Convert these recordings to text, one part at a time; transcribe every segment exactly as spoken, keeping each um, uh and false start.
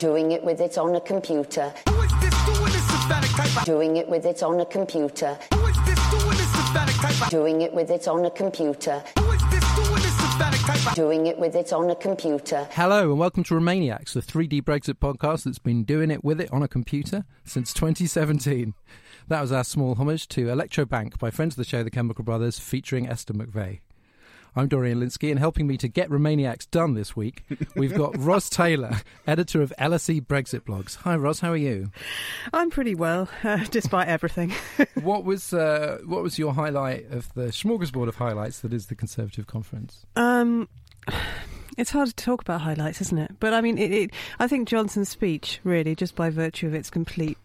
doing it with it on a computer. Who is this doing this emphatic type? Doing it with it on a computer. Who is this doing this emphatic type? Doing it with it on a computer. Who is this doing this emphatic type? Doing it with it on a computer. Hello and welcome to Romaniacs, the three D Brexit podcast that's been doing it with it on a computer since twenty seventeen. That was our small homage to Electrobank by friends of the show, the Chemical Brothers, featuring Esther McVeigh. I'm Dorian Linsky, and helping me to get Romaniacs done this week, we've got Ros Taylor, editor of L S E Brexit Blogs. Hi, Ros, how are you? I'm pretty well, uh, despite everything. What was uh, what was your highlight of the smorgasbord of highlights that is the Conservative conference? Um, it's hard to talk about highlights, isn't it? But I mean, it, it, I think Johnson's speech, really, just by virtue of its complete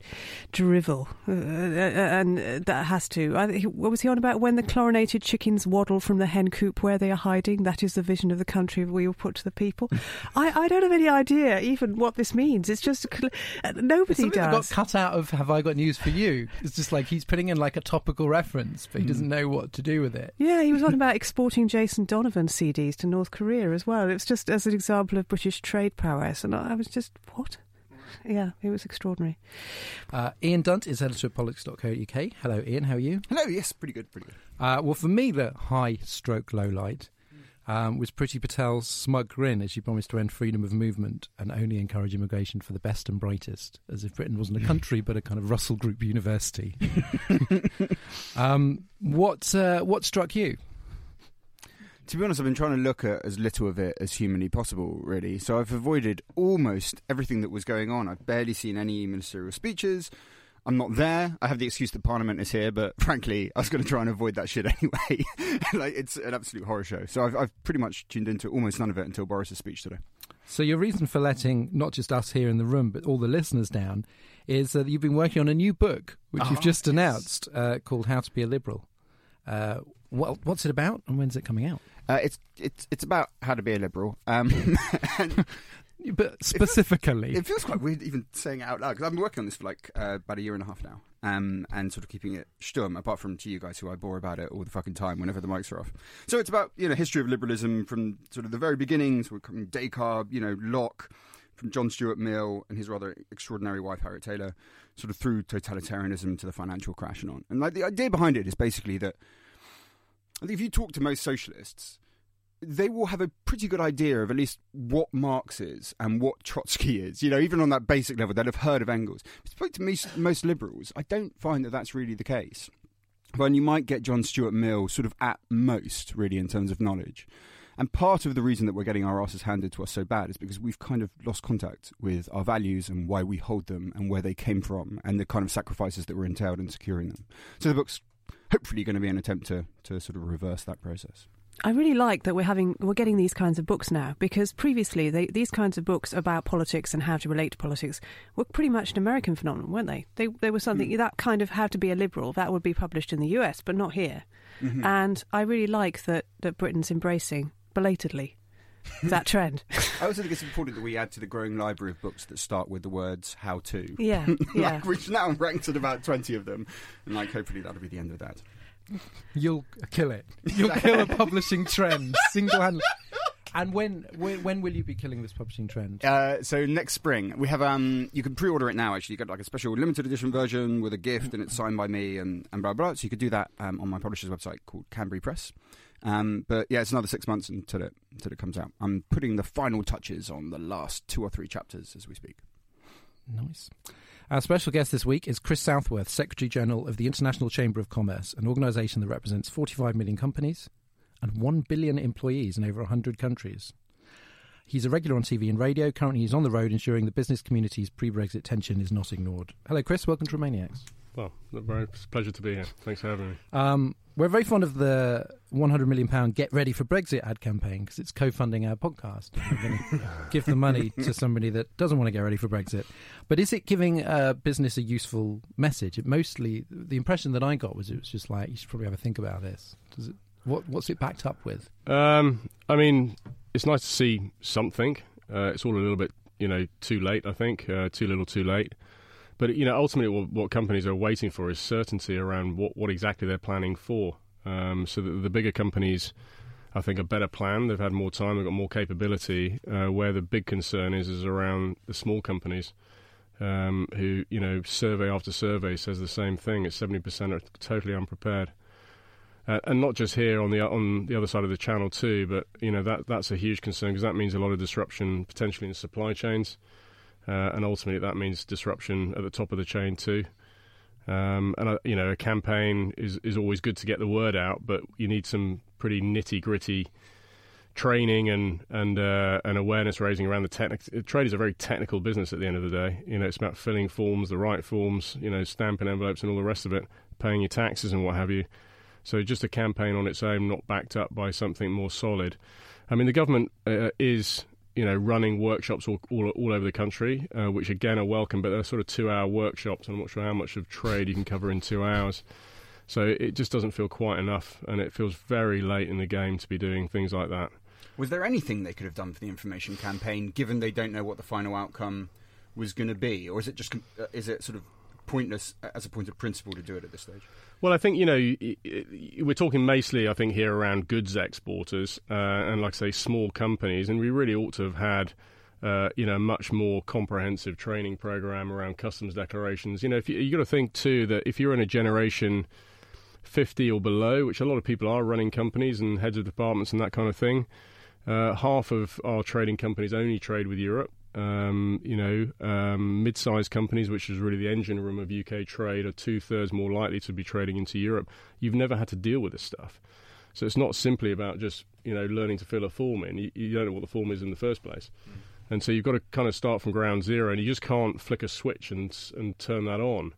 drivel, uh, and that has to. I, what was he on about? When the chlorinated chickens waddle from the hen coop where they are hiding, that is the vision of the country we will put to the people. I, I don't have any idea even what this means. It's just nobody it's does. That got cut out of "Have I Got News for You?" It's just like he's putting in like a topical reference, but he mm. doesn't know what to do with it. Yeah, he was on about exporting Jason Donovan C Ds to North Korea as well. It's just as an example of British trade prowess, and I was just, what? Yeah, it was extraordinary. Uh, Ian Dunt is editor of politics dot co dot U K. Hello, Ian, how are you? Hello, yes, pretty good, pretty good. Uh, well, for me, the high stroke low light um, was Priti Patel's smug grin as she promised to end freedom of movement and only encourage immigration for the best and brightest, as if Britain wasn't a country but a kind of Russell Group university. um, what uh, what struck you? To be honest, I've been trying to look at as little of it as humanly possible, really. So I've avoided almost everything that was going on. I've barely seen any ministerial speeches. I'm not there. I have the excuse that Parliament is here, but frankly, I was going to try and avoid that shit anyway. Like, it's an absolute horror show. So I've, I've pretty much tuned into almost none of it until Boris's speech today. So your reason for letting not just us here in the room, but all the listeners down, is that you've been working on a new book, which oh, you've just yes. announced, uh, called How to Be a Liberal. Uh, well, what's it about and when's it coming out? Uh, it's it's it's about how to be a liberal, um, and but specifically, it feels, it feels quite weird even saying it out loud because I've been working on this for like uh, about a year and a half now, um, and sort of keeping it stum. Apart from to you guys, who I bore about it all the fucking time whenever the mics are off. So it's about you know history of liberalism from sort of the very beginnings. We're coming Descartes, you know Locke, from John Stuart Mill and his rather extraordinary wife Harriet Taylor, sort of through totalitarianism to the financial crash and on. And like the idea behind it is basically that. I think if you talk to most socialists, they will have a pretty good idea of at least what Marx is and what Trotsky is. You know, even on that basic level, they'll have heard of Engels. But spoke to most, most liberals, I don't find that that's really the case. But you might get John Stuart Mill sort of at most, really, in terms of knowledge. And part of the reason that we're getting our asses handed to us so bad is because we've kind of lost contact with our values and why we hold them and where they came from and the kind of sacrifices that were entailed in securing them. So the book's hopefully going to be an attempt to, to sort of reverse that process. I really like that we're having we're getting these kinds of books now, because previously they, these kinds of books about politics and how to relate to politics were pretty much an American phenomenon, weren't they? They they were something mm. that kind of how to be a liberal that would be published in the U S, but not here. Mm-hmm. And I really like that that Britain's embracing belatedly that trend. I also think it's important that we add to the growing library of books that start with the words "how to." Yeah, yeah. Like, which now I'm ranked at about twenty of them, and like hopefully that'll be the end of that. You'll kill it. You'll kill a publishing trend single-handedly. And when, when when will you be killing this publishing trend? Uh, so next spring we have. Um, you can pre-order it now. Actually, you get like a special limited edition version with a gift, and it's signed by me and, and blah blah. So you could do that um, on my publisher's website called Canterbury Press. Um, but yeah, it's another six months until it until it comes out. I'm putting the final touches on the last two or three chapters as we speak. Nice. Our special guest this week is Chris Southworth, Secretary General of the International Chamber of Commerce, an organisation that represents forty-five million companies and one billion employees in over one hundred countries. He's a regular on T V and radio. Currently, he's on the road ensuring the business community's pre-Brexit tension is not ignored. Hello, Chris. Welcome to Romaniacs. Well, it's a pleasure to be here. Thanks for having me. Um, we're very fond of the one hundred million pounds Get Ready for Brexit ad campaign because it's co-funding our podcast. We're going to give the money to somebody that doesn't want to get ready for Brexit. But is it giving uh, business a useful message? It mostly, the impression that I got was it was just like, you should probably have a think about this. Does it, what, what's it backed up with? Um, I mean, it's nice to see something. Uh, it's all a little bit, you know, too late, I think. Uh, too little, too late. But, you know, ultimately what companies are waiting for is certainty around what, what exactly they're planning for, um, so that the bigger companies I think, a better plan. They've had more time, they've got more capability. Uh, where the big concern is is around the small companies um, who, you know, survey after survey says the same thing. It's seventy percent are totally unprepared. Uh, and not just here on the on the other side of the channel too, but, you know, that that's a huge concern because that means a lot of disruption potentially in supply chains. Uh, and ultimately that means disruption at the top of the chain too. Um, and, uh, you know, a campaign is, is always good to get the word out, but you need some pretty nitty-gritty training and and, uh, and awareness raising around the technical. Trade is a very technical business at the end of the day. You know, it's about filling forms, the right forms, you know, stamping envelopes and all the rest of it, paying your taxes and what have you. So just a campaign on its own, not backed up by something more solid. I mean, the government uh, is, you know, running workshops all all, all over the country, uh, which, again, are welcome, but they're sort of two-hour workshops. I'm not sure how much of trade you can cover in two hours. So it just doesn't feel quite enough, and it feels very late in the game to be doing things like that. Was there anything they could have done for the information campaign, given they don't know what the final outcome was going to be? Or is it just is it sort of pointless as a point of principle to do it at this stage? Well, I think, you know, we're talking mostly, I think, here around goods exporters uh, and, like I say, small companies. And we really ought to have had, uh, you know, a much more comprehensive training program around customs declarations. You know, if you, you've got to think, too, that if you're in a generation fifty or below, which a lot of people are running companies and heads of departments and that kind of thing, uh, half of our trading companies only trade with Europe. Um, you know, um, mid-sized companies, which is really the engine room of U K trade, are two-thirds more likely to be trading into Europe. You've never had to deal with this stuff. So it's not simply about just, you know, learning to fill a form in. You, you don't know what the form is in the first place. Mm. And so you've got to kind of start from ground zero, and you just can't flick a switch and and turn that on.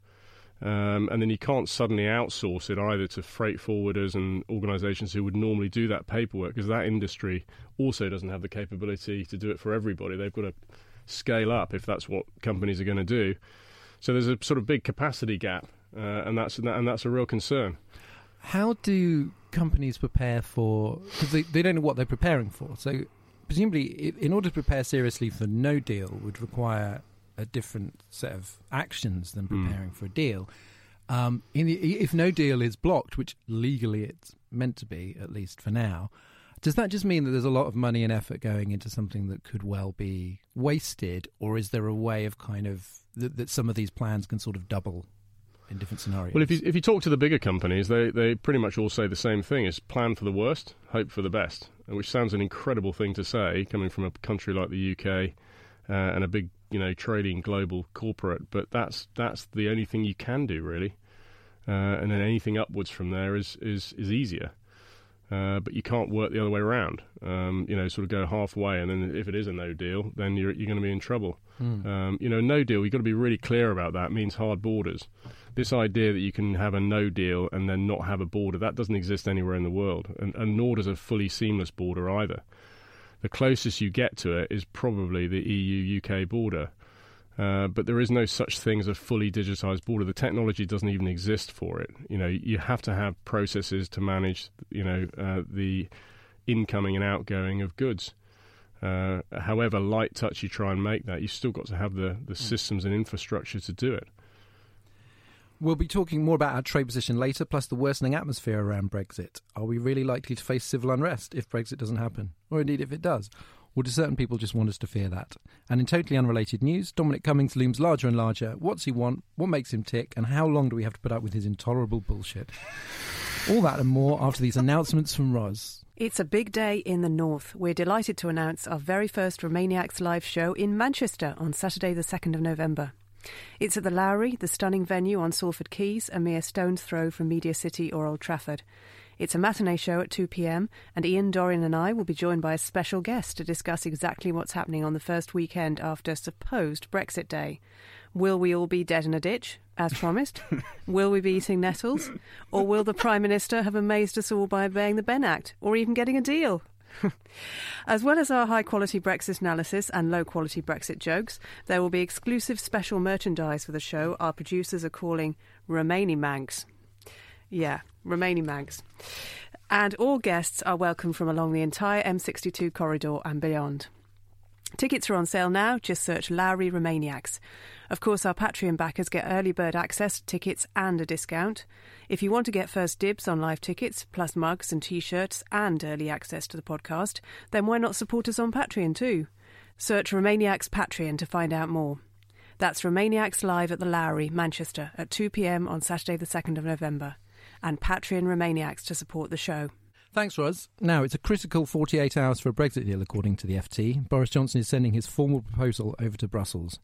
Um, and then you can't suddenly outsource it either to freight forwarders and organisations who would normally do that paperwork, because that industry also doesn't have the capability to do it for everybody. They've got to scale up if that's what companies are going to do. So there's a sort of big capacity gap, uh, and that's and that's a real concern. How do companies prepare for... Because they, they don't know what they're preparing for. So presumably, in order to prepare seriously for no deal would require a different set of actions than preparing mm. for a deal. Um, in the, if no deal is blocked, which legally it's meant to be, at least for now, does that just mean that there's a lot of money and effort going into something that could well be wasted, or is there a way of kind of th- that some of these plans can sort of double in different scenarios? Well, if you, if you talk to the bigger companies, they, they pretty much all say the same thing. It's plan for the worst, hope for the best, which sounds an incredible thing to say coming from a country like the U K uh, and a big, you know, trading global corporate, but that's that's the only thing you can do, really. Uh, and then anything upwards from there is is, is easier. Uh, but you can't work the other way around. Um, you know, sort of go halfway, and then if it is a no deal, then you're you're going to be in trouble. Mm. Um, you know, no deal, you've got to be really clear about that, it means hard borders. This idea that you can have a no deal and then not have a border, that doesn't exist anywhere in the world, and, and nor does a fully seamless border either. The closest you get to it is probably the E U U K border. Uh, but there is no such thing as a fully digitised border. The technology doesn't even exist for it. You know, you have to have processes to manage, you know, uh, the incoming and outgoing of goods. Uh, however light touch you try and make that, you've still got to have the, the systems and infrastructure to do it. We'll be talking more about our trade position later, plus the worsening atmosphere around Brexit. Are we really likely to face civil unrest if Brexit doesn't happen? Or indeed if it does? Or do certain people just want us to fear that? And in totally unrelated news, Dominic Cummings looms larger and larger. What's he want? What makes him tick? And how long do we have to put up with his intolerable bullshit? All that and more after these announcements from Ros. It's a big day in the north. We're delighted to announce our very first Romaniacs live show in Manchester on Saturday the second of November. It's at the Lowry, the stunning venue on Salford Quays, a mere stone's throw from Media City or Old Trafford. It's a matinee show at two p.m, and Ian, Dorian and I will be joined by a special guest to discuss exactly what's happening on the first weekend after supposed Brexit Day. Will we all be dead in a ditch, as promised? Will we be eating nettles? Or will the Prime Minister have amazed us all by obeying the Ben Act, or even getting a deal? As well as our high-quality Brexit analysis and low-quality Brexit jokes, there will be exclusive special merchandise for the show our producers are calling Romaniacs. Yeah, Romaniacs. And all guests are welcome from along the entire M sixty-two corridor and beyond. Tickets are on sale now. Just search Lowry Romaniacs. Of course, our Patreon backers get early bird access to tickets and a discount. If you want to get first dibs on live tickets, plus mugs and T-shirts and early access to the podcast, then why not support us on Patreon too? Search Romaniacs Patreon to find out more. That's Romaniacs live at the Lowry, Manchester, at two p m on Saturday the second of November. And Patreon Romaniacs to support the show. Thanks, Ros. Now, it's a critical forty-eight hours for a Brexit deal, according to the F T. Boris Johnson is sending his formal proposal over to Brussels.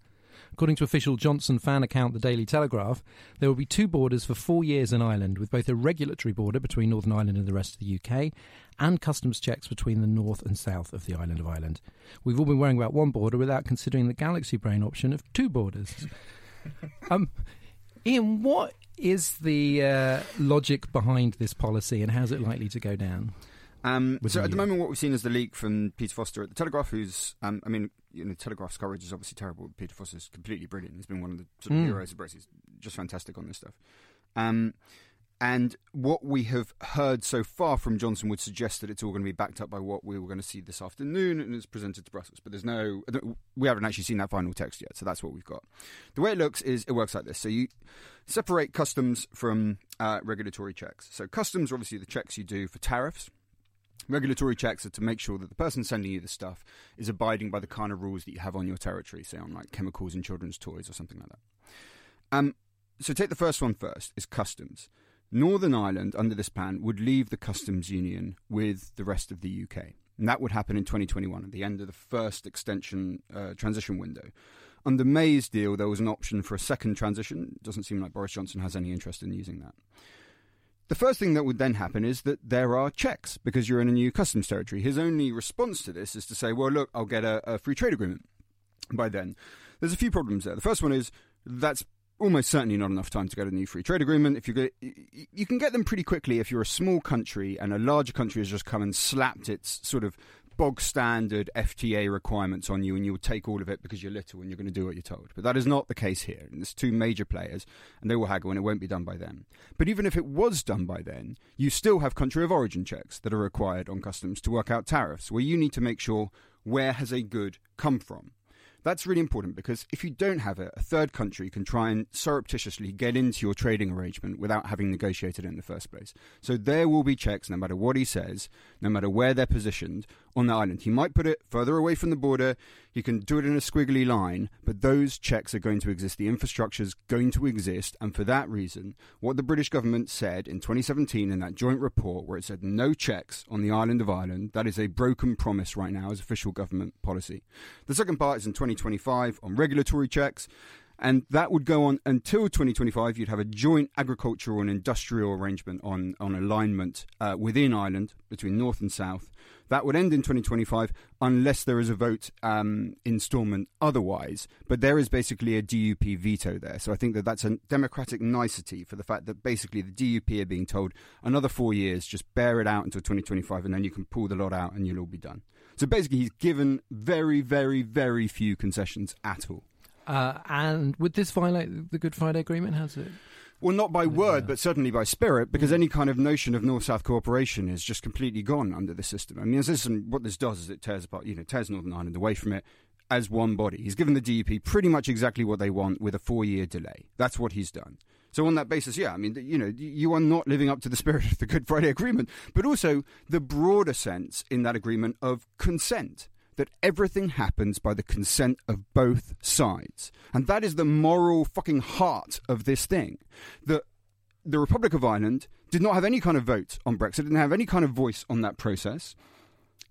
According to official Johnson fan account The Daily Telegraph, there will be two borders for four years in Ireland, with both a regulatory border between Northern Ireland and the rest of the U K and customs checks between the north and south of the island of Ireland. We've all been worrying about one border without considering the galaxy brain option of two borders. um, Ian, what is the uh, logic behind this policy and how's it likely to go down? Um, so at the moment what we've seen is the leak from Peter Foster at The Telegraph, who's, um, I mean, you know, Telegraph's coverage is obviously terrible. Peter Foster's completely brilliant. He's been one of the sort of mm. heroes of Brexit. He's just fantastic on this stuff. Um, and what we have heard so far from Johnson would suggest that it's all going to be backed up by what we were going to see this afternoon and it's presented to Brussels. But there's no, we haven't actually seen that final text yet, so that's what we've got. The way it looks is it works like this. So you separate customs from uh, regulatory checks. So customs are obviously the checks you do for tariffs. Regulatory checks are to make sure that the person sending you the stuff is abiding by the kind of rules that you have on your territory, say on like chemicals and children's toys or something like that. Um, so take the first one first, is customs. Northern Ireland, under this plan, would leave the customs union with the rest of the U K. And that would happen in twenty twenty-one, at the end of the first extension uh, transition window. Under May's deal, there was an option for a second transition. It doesn't seem like Boris Johnson has any interest in using that. The first thing that would then happen is that there are checks because you're in a new customs territory. His only response to this is to say, well, look, I'll get a, a free trade agreement by then. There's a few problems there. The first one is that's almost certainly not enough time to get a new free trade agreement. If you get, you can get them pretty quickly if you're a small country and a larger country has just come and slapped its sort of bog standard F T A requirements on you and you'll take all of it because you're little and you're going to do what you're told. But that is not the case here. And there's two major players and they will haggle and it won't be done by then. But even if it was done by then, you still have country of origin checks that are required on customs to work out tariffs where you need to make sure where has a good come from. That's really important because if you don't have it, a third country can try and surreptitiously get into your trading arrangement without having negotiated it in the first place. So there will be checks, no matter what he says, no matter where they're positioned on the island. He might put it further away from the border. He can do it in a squiggly line, but those checks are going to exist. The infrastructure is going to exist. And for that reason, what the British government said in twenty seventeen in that joint report where it said no checks on the island of Ireland, that is a broken promise right now as official government policy. The second part is in twenty twenty-five on regulatory checks, and that would go on until twenty twenty-five. You'd have a joint agricultural and industrial arrangement on on alignment uh, within Ireland between north and south. That would end in twenty twenty-five unless there is a vote um, in Stormont otherwise, but there is basically a D U P veto there. So I think that that's a democratic nicety for the fact that basically the D U P are being told another four years, just bear it out until twenty twenty-five and then you can pull the lot out and you'll all be done. So basically he's given very, very, very few concessions at all. Uh, and would this violate the Good Friday Agreement? Has it? Well, not by word, but certainly by spirit, because any kind of notion of North-South cooperation is just completely gone under the system. I mean, this is, what this does is it tears apart, you know, tears Northern Ireland away from it as one body. He's given the D U P pretty much exactly what they want with a four-year delay. That's what he's done. So on that basis, yeah, I mean, you know, you are not living up to the spirit of the Good Friday Agreement, but also the broader sense in that agreement of consent. That everything happens by the consent of both sides. And that is the moral fucking heart of this thing. The, the Republic of Ireland did not have any kind of vote on Brexit, didn't have any kind of voice on that process.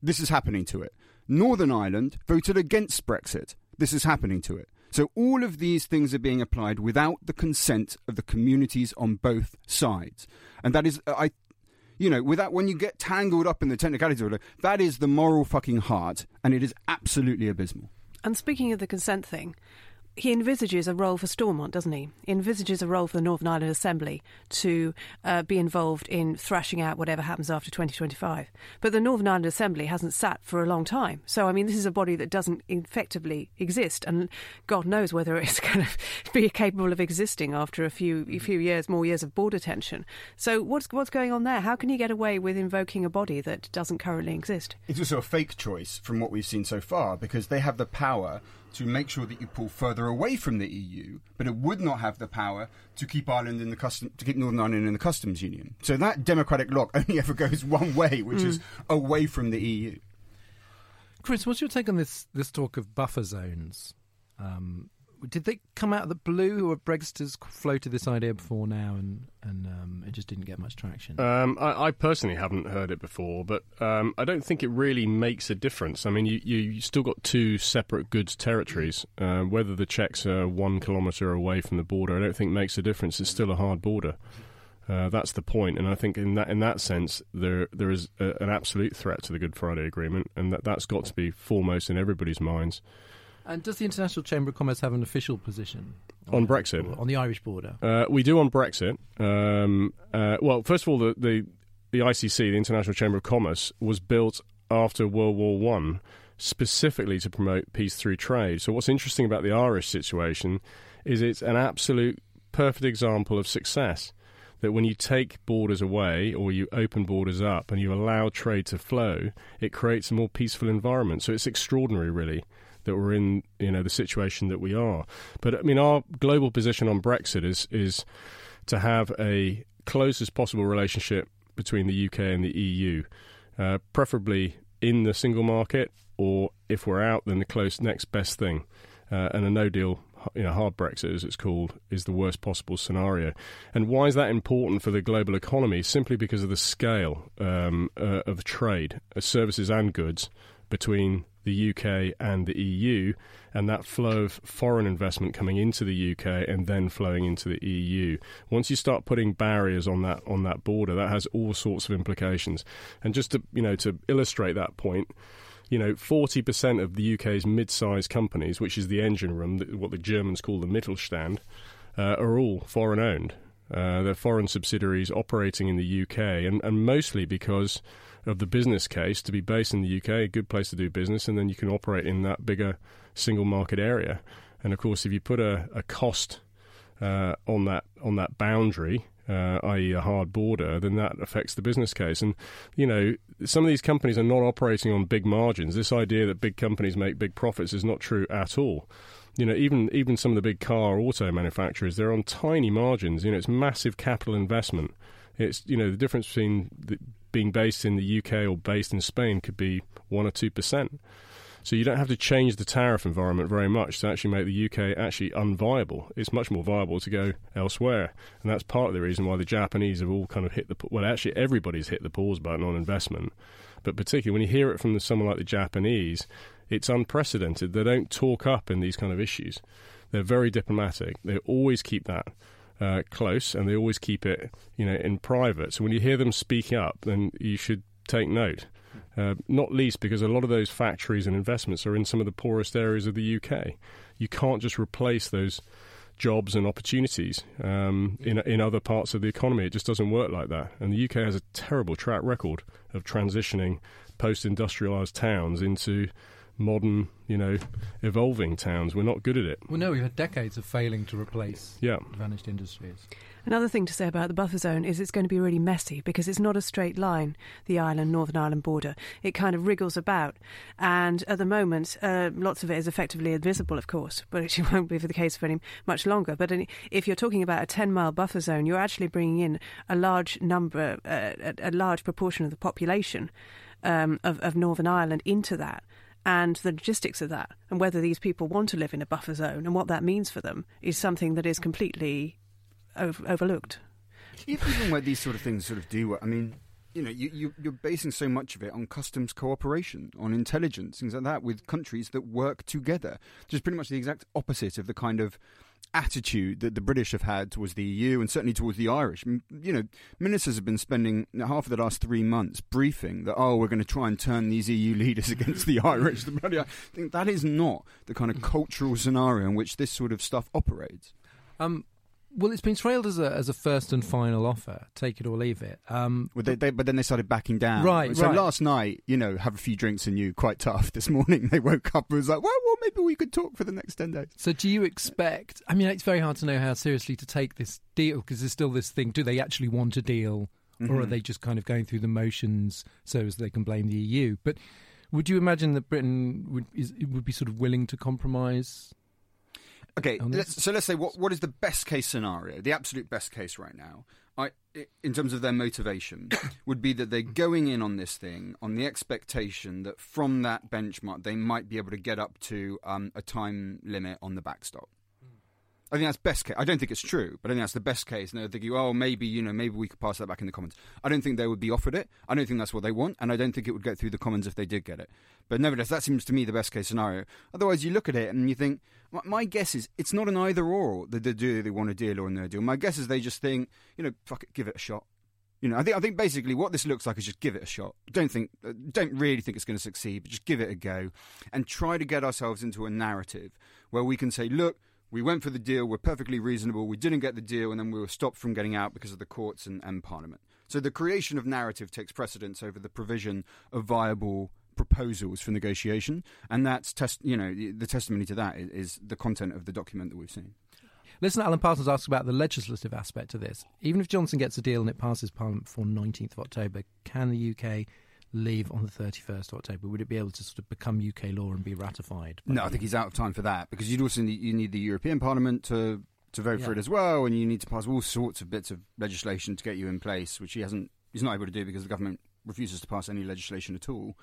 This is happening to it. Northern Ireland voted against Brexit. This is happening to it. So all of these things are being applied without the consent of the communities on both sides. And that is... I. You know, without, when you get tangled up in the technicalities of it, that is the moral fucking heart, and it is absolutely abysmal. And speaking of the consent thing, he envisages a role for Stormont, doesn't he? He envisages a role for the Northern Ireland Assembly to uh, be involved in thrashing out whatever happens after twenty twenty-five. But the Northern Ireland Assembly hasn't sat for a long time. So, I mean, this is a body that doesn't effectively exist, and God knows whether it's going to be capable of existing after a few a few years, more years of border tension. So what's, what's going on there? How can you get away with invoking a body that doesn't currently exist? It's also a fake choice from what we've seen so far, because they have the power to make sure that you pull further away from the E U, but it would not have the power to keep Ireland in the custom, to keep Northern Ireland in the customs union. So that democratic lock only ever goes one way, which mm. is away from the E U. Chris, what's your take on this this talk of buffer zones? Um, did they come out of the blue, or Brexiters floated this idea before now, and and um, it just didn't get much traction? Um, I, I personally haven't heard it before, but um, I don't think it really makes a difference. I mean, you you still got two separate goods territories. Uh, whether the Czechs are one kilometre away from the border, I don't think makes a difference. It's still a hard border. Uh, that's the point, and I think in that in that sense, there there is a, an absolute threat to the Good Friday Agreement, and that that's got to be foremost in everybody's minds. And does the International Chamber of Commerce have an official position? On, on Brexit? Border, on the Irish border? Uh, we do on Brexit. Um, uh, well, first of all, the, the the I C C, the International Chamber of Commerce, was built after World War One specifically to promote peace through trade. So what's interesting about the Irish situation is it's an absolute perfect example of success, that when you take borders away or you open borders up and you allow trade to flow, it creates a more peaceful environment. So it's extraordinary, really, that we're in, you know, the situation that we are. But, I mean, our global position on Brexit is is to have a closest possible relationship between the U K and the E U, uh, preferably in the single market, or if we're out, then the close next best thing. Uh, and a no-deal, you know, hard Brexit, as it's called, is the worst possible scenario. And why is that important for the global economy? Simply because of the scale um, uh, of trade, uh, services and goods, between the U K and the E U, and that flow of foreign investment coming into the U K and then flowing into the E U. Once you start putting barriers on that on that border, that has all sorts of implications. And just to, you know, to illustrate that point, you know, forty percent of the U K's mid-sized companies, which is the engine room, what the Germans call the Mittelstand, uh, are all foreign-owned. Uh, they're foreign subsidiaries operating in the U K, and, and mostly because of the business case to be based in the U K, a good place to do business, and then you can operate in that bigger single market area. And of course, if you put a, a cost uh, on that on that boundary, uh, that is a hard border, then that affects the business case. And, you know, some of these companies are not operating on big margins. This idea that big companies make big profits is not true at all. You know, even even some of the big car auto manufacturers, they're on tiny margins. You know, it's massive capital investment. It's, you know, the difference between the, being based in the U K or based in Spain could be one or two percent. So you don't have to change the tariff environment very much to actually make the U K actually unviable. It's much more viable to go elsewhere. And that's part of the reason why the Japanese have all kind of hit the... Well, actually, everybody's hit the pause button on investment. But particularly when you hear it from someone like the Japanese, it's unprecedented. They don't talk up in these kind of issues. They're very diplomatic. They always keep that Uh, close, and they always keep it, you know, in private. So when you hear them speak up, then you should take note, uh, not least because a lot of those factories and investments are in some of the poorest areas of the U K. You can't just replace those jobs and opportunities um, in in other parts of the economy. It just doesn't work like that. And the U K has a terrible track record of transitioning post-industrialised towns into modern, you know, evolving towns. We're not good at it. Well, no, we've had decades of failing to replace yeah. vanished industries. Another thing to say about the buffer zone is it's going to be really messy, because it's not a straight line, the Ireland, Northern Ireland border. It kind of wriggles about. And at the moment, uh, lots of it is effectively invisible, of course, but it won't be for the case for any much longer. But if you're talking about a ten-mile buffer zone, you're actually bringing in a large number, uh, a large proportion of the population um, of, of Northern Ireland into that. And the logistics of that, and whether these people want to live in a buffer zone and what that means for them, is something that is completely over- overlooked. Even where these sort of things sort of do work, I mean, you know, you, you, you're basing so much of it on customs cooperation, on intelligence, things like that, with countries that work together, which is pretty much the exact opposite of the kind of attitude that the British have had towards the E U and certainly towards the Irish. You know, ministers have been spending half of the last three months briefing that, oh, we're going to try and turn these E U leaders against the Irish. I think that is not the kind of cultural scenario in which this sort of stuff operates. Um, well, it's been trailed as a as a first and final offer, take it or leave it. Um, well, they, they, but then they started backing down. Right, so right. Last night, you know, have a few drinks and you, quite tough. This morning they woke up and was like, well, well, maybe we could talk for the next ten days. So do you expect, I mean, it's very hard to know how seriously to take this deal because there's still this thing, do they actually want a deal mm-hmm. or are they just kind of going through the motions so as they can blame the E U? But would you imagine that Britain would is, would be sort of willing to compromise? Okay, let's, so let's say what what is the best case scenario, the absolute best case right now, I, in terms of their motivation, would be that they're going in on this thing on the expectation that from that benchmark they might be able to get up to um, a time limit on the backstop. I think that's best case. I don't think it's true, but I think that's the best case. And they're thinking, oh, maybe, you know, maybe we could pass that back in the Commons. I don't think they would be offered it. I don't think that's what they want. And I don't think it would go through the Commons if they did get it. But nevertheless, that seems to me the best case scenario. Otherwise, you look at it and you think, my, my guess is it's not an either or that they do, they want a deal or no deal. My guess is they just think, you know, fuck it, give it a shot. You know, I think I think basically what this looks like is just give it a shot. Don't think, don't really think it's going to succeed, but just give it a go and try to get ourselves into a narrative where we can say, look, we went for the deal, we're perfectly reasonable, we didn't get the deal, and then we were stopped from getting out because of the courts and, and Parliament. So the creation of narrative takes precedence over the provision of viable proposals for negotiation, and that's, test, you know, the testimony to that is, is the content of the document that we've seen. Listen, Alan Parsons asks about the legislative aspect of this. Even if Johnson gets a deal and it passes Parliament before nineteenth of October, can the U K leave on the thirty-first of October? Would it be able to sort of become U K law and be ratified? No, I think he's out of time for that, because you'd also need, you need the European Parliament to to vote yeah. for it as well, and you need to pass all sorts of bits of legislation to get you in place, which he hasn't. He's not able to do because the government refuses to pass any legislation at all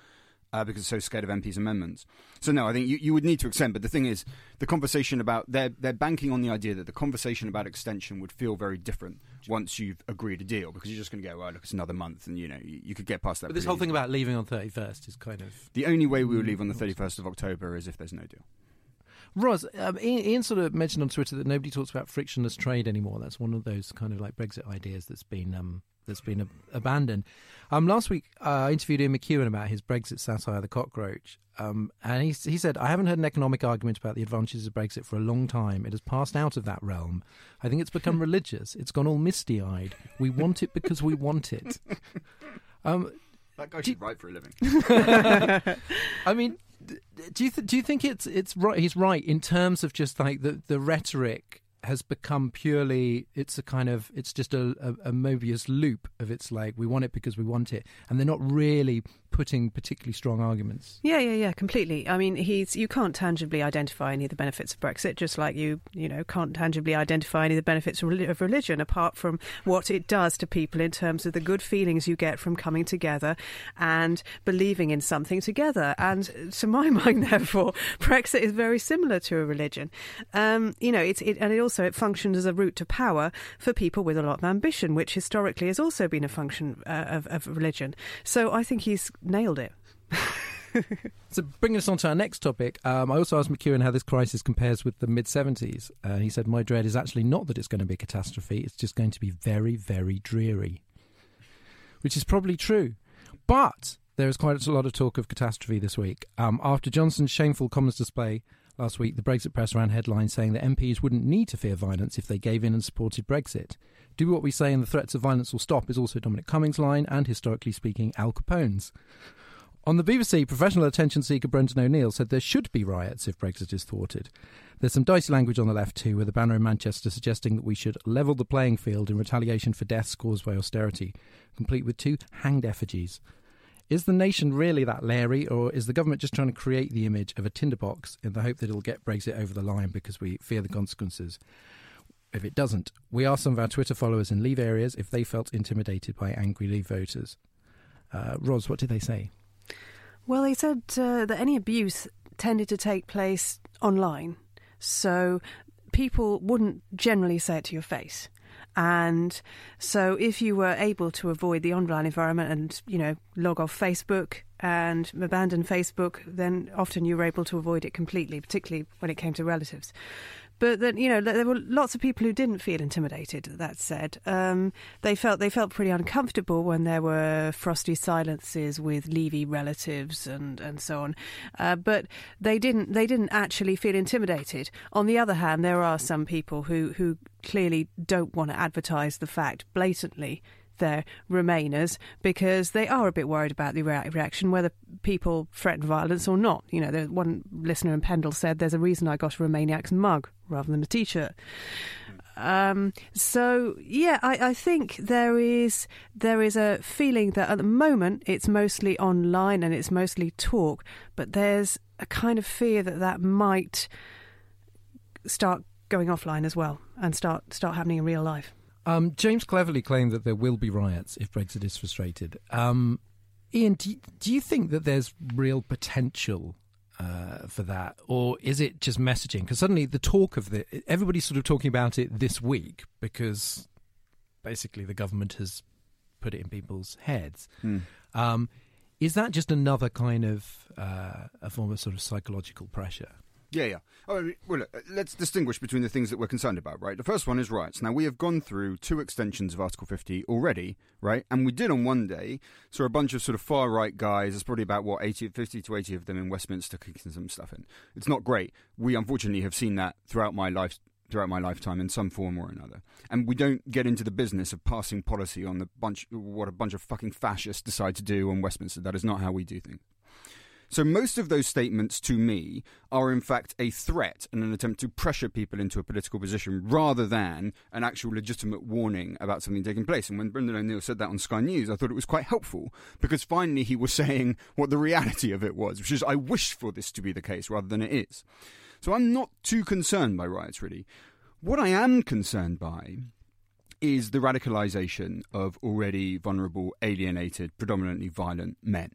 uh, because it's so scared of M Ps' amendments. So no, I think you, you would need to extend. But the thing is, the conversation about they're they're banking on the idea that the conversation about extension would feel very different once you've agreed a deal, because you're just going to go, well, look, it's another month, and you know you, you could get past that. But this whole easily. Thing about leaving on thirty-first is kind of the only way we will leave on the thirty-first of October is if there's no deal. Ros, um, Ian, Ian sort of mentioned on Twitter that nobody talks about frictionless trade anymore. That's one of those kind of like Brexit ideas that's been um, that's been ab- abandoned. Um, last week uh, I interviewed Ian McEwan about his Brexit satire, The Cockroach, um, and he he said, "I haven't heard an economic argument about the advantages of Brexit for a long time. It has passed out of that realm. I think it's become religious. It's gone all misty-eyed. We want it because we want it." Um, that guy do, should write for a living. I mean, do you th- do you think it's it's right? He's right in terms of just like the the rhetoric has become purely, it's a kind of, it's just a, a, a Mobius loop of it's like, we want it because we want it. And they're not really putting particularly strong arguments. Yeah, yeah, yeah, completely. I mean, he's you can't tangibly identify any of the benefits of Brexit, just like you, you know, can't tangibly identify any of the benefits of religion, apart from what it does to people in terms of the good feelings you get from coming together and believing in something together. And to my mind, therefore, Brexit is very similar to a religion. Um, you know, it's, it, and it also So it functions as a route to power for people with a lot of ambition, which historically has also been a function uh, of, of religion. So I think he's nailed it. So bringing us on to our next topic, um, I also asked McEwan how this crisis compares with the mid-seventies. Uh, he said, my dread is actually not that it's going to be a catastrophe. It's just going to be very, very dreary, which is probably true. But there is quite a lot of talk of catastrophe this week. Um, after Johnson's shameful Commons display last week, the Brexit press ran headlines saying that M Ps wouldn't need to fear violence if they gave in and supported Brexit. Do what we say and the threats of violence will stop is also Dominic Cummings' line, and historically speaking, Al Capone's. On the B B C, professional attention seeker Brendan O'Neill said there should be riots if Brexit is thwarted. There's some dicey language on the left too, with a banner in Manchester suggesting that we should level the playing field in retaliation for deaths caused by austerity, complete with two hanged effigies. Is the nation really that leery, or is the government just trying to create the image of a tinderbox in the hope that it'll get Brexit over the line because we fear the consequences if it doesn't? We asked some of our Twitter followers in Leave areas if they felt intimidated by angry Leave voters. Uh, Ros, what did they say? Well, they said uh, that any abuse tended to take place online, so people wouldn't generally say it to your face. And so if you were able to avoid the online environment and, you know, log off Facebook and abandon Facebook, then often you were able to avoid it completely, particularly when it came to relatives. But then, you know, there were lots of people who didn't feel intimidated, that said. Um, they felt they felt pretty uncomfortable when there were frosty silences with Levy relatives and, and so on. Uh, but they didn't they didn't actually feel intimidated. On the other hand, there are some people who, who clearly don't want to advertise the fact blatantly they're Remainers, because they are a bit worried about the re- reaction, whether people threaten violence or not. You know, one listener in Pendle said, there's a reason I got a Romaniacs mug rather than a T-shirt. Um, so, yeah, I, I think there is there is a feeling that at the moment it's mostly online and it's mostly talk, but there's a kind of fear that that might start going offline as well and start start happening in real life. Um, James cleverly claimed that there will be riots if Brexit is frustrated. Um, Ian, do you, do you think that there's real potential uh, for that? Or is it just messaging? Because suddenly the talk of the... Everybody's sort of talking about it this week because basically the government has put it in people's heads. Mm. Um, is that just another kind of... Uh, a form of sort of psychological pressure? Yeah, yeah. Oh, well, look, let's distinguish between the things that we're concerned about, right? The first one is riots. Now, we have gone through two extensions of Article fifty already, right? And we did on one day, saw a bunch of sort of far-right guys, there's probably about, what, eighty, fifty to eighty of them in Westminster kicking some stuff in. It's not great. We, unfortunately, have seen that throughout my life, throughout my lifetime in some form or another. And we don't get into the business of passing policy on the bunch, what a bunch of fucking fascists decide to do on Westminster. That is not how we do things. So most of those statements, to me, are in fact a threat and an attempt to pressure people into a political position rather than an actual legitimate warning about something taking place. And when Brendan O'Neill said that on Sky News, I thought it was quite helpful because finally he was saying what the reality of it was, which is I wish for this to be the case rather than it is. So I'm not too concerned by riots, really. What I am concerned by is the radicalisation of already vulnerable, alienated, predominantly violent men.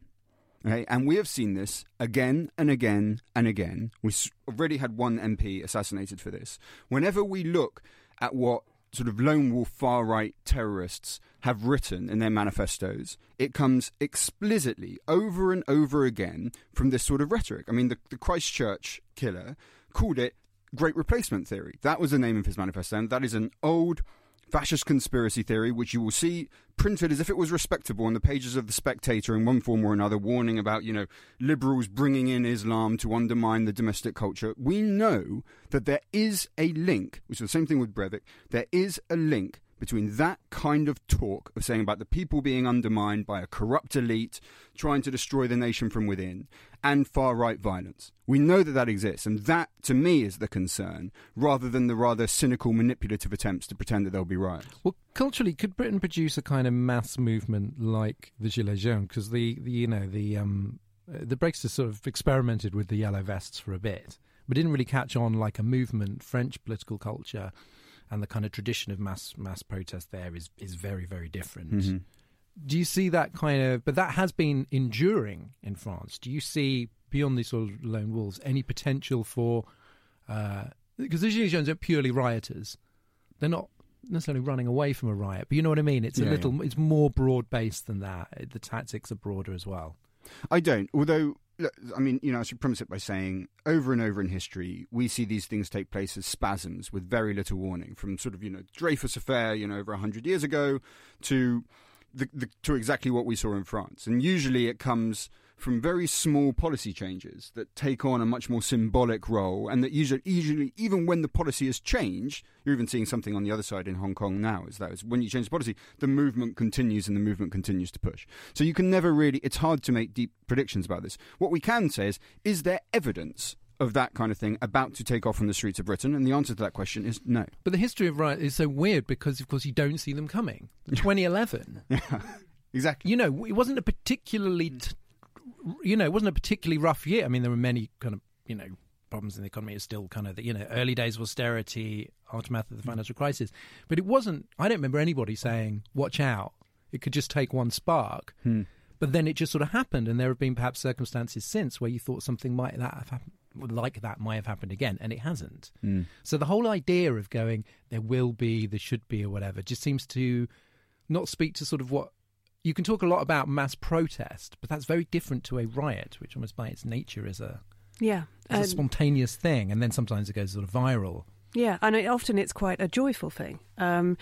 Okay, and we have seen this again and again and again. We've already had one M P assassinated for this. Whenever we look at what sort of lone wolf far-right terrorists have written in their manifestos, it comes explicitly over and over again from this sort of rhetoric. I mean, the, the Christchurch killer called it Great Replacement Theory. That was the name of his manifesto, and that is an old fascist conspiracy theory, which you will see printed as if it was respectable on the pages of The Spectator in one form or another, warning about, you know, liberals bringing in Islam to undermine the domestic culture. We know that there is a link, which is the same thing with Breivik, there is a link between that kind of talk of saying about the people being undermined by a corrupt elite trying to destroy the nation from within and far-right violence. We know that that exists, and that, to me, is the concern, rather than the rather cynical, manipulative attempts to pretend that there'll be riots. Well, culturally, could Britain produce a kind of mass movement like the Gilets Jaunes? Because, the, the, you know, the, um, the Brexiters sort of experimented with the yellow vests for a bit, but didn't really catch on like a movement. French political culture... and the kind of tradition of mass mass protest there is, is very, very different. Mm-hmm. Do you see that kind of... But that has been enduring in France. Do you see, beyond these sort of lone wolves, any potential for... Because uh, the Gilets Jaunes are purely rioters. They're not necessarily running away from a riot, but you know what I mean? It's a yeah, little... Yeah. It's more broad-based than that. The tactics are broader as well. I don't, although... Look, I mean, you know, I should premise it by saying over and over in history, we see these things take place as spasms with very little warning, from sort of, you know, Dreyfus Affair, you know, over one hundred years ago to the, the to exactly what we saw in France. And usually it comes from very small policy changes that take on a much more symbolic role, and that usually, usually even when the policy has changed, you're even seeing something on the other side in Hong Kong now, is that is when you change the policy, the movement continues and the movement continues to push. So you can never really, it's hard to make deep predictions about this. What we can say is, is there evidence of that kind of thing about to take off on the streets of Britain? And the answer to that question is no. But the history of riot is so weird because, of course, you don't see them coming. twenty eleven. Yeah, exactly. You know, it wasn't a particularly... T- You know, it wasn't a particularly rough year. I mean, there were many kind of, you know, problems in the economy. It's still kind of, the, you know, early days of austerity, aftermath of the financial crisis. But it wasn't, I don't remember anybody saying, watch out, it could just take one spark. Hmm. But then it just sort of happened. And there have been perhaps circumstances since where you thought something might that have happened, like that might have happened again, and it hasn't. Hmm. So the whole idea of going, there will be, there should be, or whatever, just seems to not speak to sort of what... You can talk a lot about mass protest, but that's very different to a riot, which almost by its nature is a, yeah, is a spontaneous thing. And then sometimes it goes sort of viral. Yeah, and it, often it's quite a joyful thing. Um,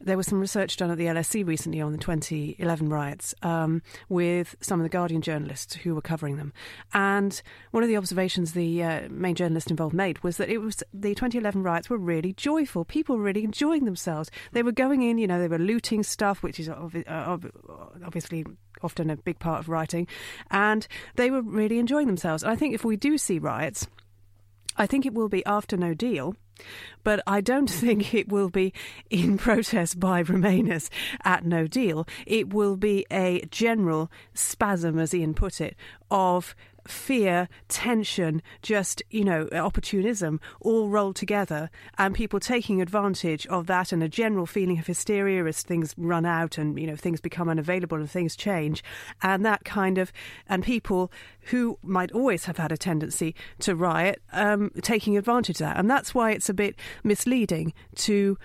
there was some research done at the L S E recently on the twenty eleven riots um, with some of the Guardian journalists who were covering them. And one of the observations the uh, main journalist involved made was that it was the twenty eleven riots were really joyful. People were really enjoying themselves. They were going in, you know, they were looting stuff, which is ob- ob- obviously often a big part of rioting. And they were really enjoying themselves. And I think if we do see riots, I think it will be after no deal. But I don't think it will be in protest by Remainers at no deal. It will be a general spasm, as Ian put it, of fear, tension, just, you know, opportunism all rolled together and people taking advantage of that and a general feeling of hysteria as things run out and, you know, things become unavailable and things change. And that kind of, and people who might always have had a tendency to riot, um, taking advantage of that. And that's why it's a bit misleading to,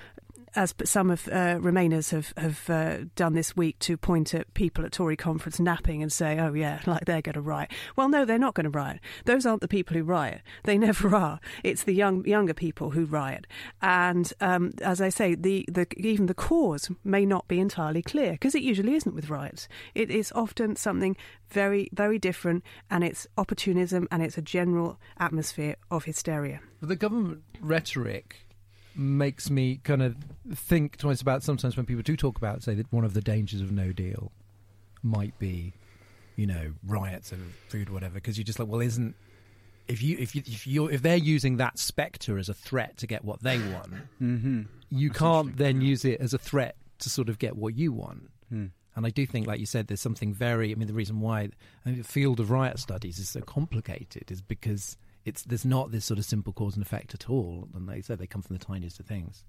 as some of uh, Remainers have, have uh, done this week, to point at people at Tory conference napping and say, oh, yeah, like they're going to riot. Well, no, they're not going to riot. Those aren't the people who riot. They never are. It's the young younger people who riot. And um, as I say, the, the even the cause may not be entirely clear, because it usually isn't with riots. It is often something very, very different, and it's opportunism and it's a general atmosphere of hysteria. The government rhetoric makes me kind of think twice about sometimes when people do talk about, say, that one of the dangers of no deal might be, you know, riots and food, whatever, because you're just like, well, isn't if you if you if you're if they're using that spectre as a threat to get what they want, mm-hmm. you That's can't then yeah. use it as a threat to sort of get what you want. Mm. And I do think, like you said, there's something very, I mean, the reason why I mean, the field of riot studies is so complicated is because It's there's not this sort of simple cause and effect at all. And like I said, they come from the tiniest of things.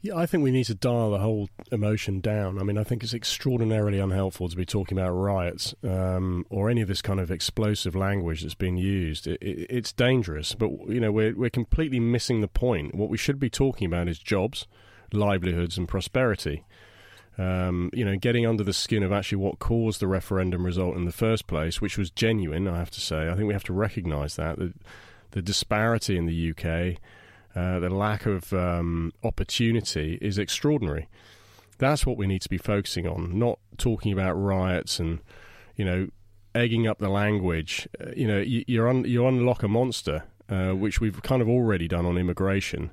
Yeah, I think we need to dial the whole emotion down. I mean, I think it's extraordinarily unhelpful to be talking about riots um, or any of this kind of explosive language that's being used. It, it, it's dangerous, but, you know, we're, we're completely missing the point. What we should be talking about is jobs, livelihoods and prosperity. Um, you know, getting under the skin of actually what caused the referendum result in the first place, which was genuine, I have to say. I think we have to recognise that, the, the disparity in the U K, uh, the lack of um, opportunity is extraordinary. That's what we need to be focusing on, not talking about riots and, you know, egging up the language. Uh, you know, you, you're un- you unlock a monster, uh, which we've kind of already done on immigration.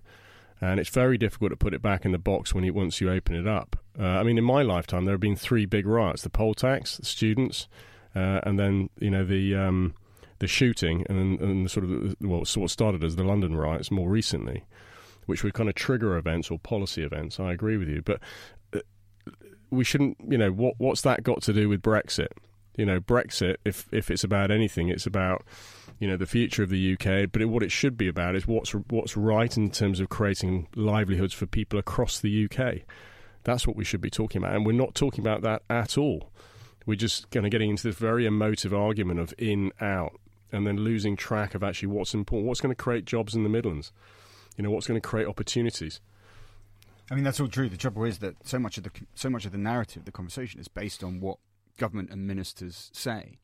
And it's very difficult to put it back in the box when you, once you open it up. Uh, I mean, in my lifetime, there have been three big riots: the poll tax, the students, uh, and then you know the um, the shooting, and and sort of what well, sort of started as the London riots more recently, which were kind of trigger events or policy events. I agree with you, but we shouldn't. You know, what what's that got to do with Brexit? You know, Brexit. If if it's about anything, it's about, you know, the future of the U K, but it, what it should be about is what's what's right in terms of creating livelihoods for people across the U K. That's what we should be talking about, and we're not talking about that at all. We're just kind of getting into this very emotive argument of in, out, and then losing track of actually what's important, what's going to create jobs in the Midlands, you know, what's going to create opportunities. I mean, that's all true. The trouble is that so much of the so much of the narrative, the conversation, is based on what government and ministers say,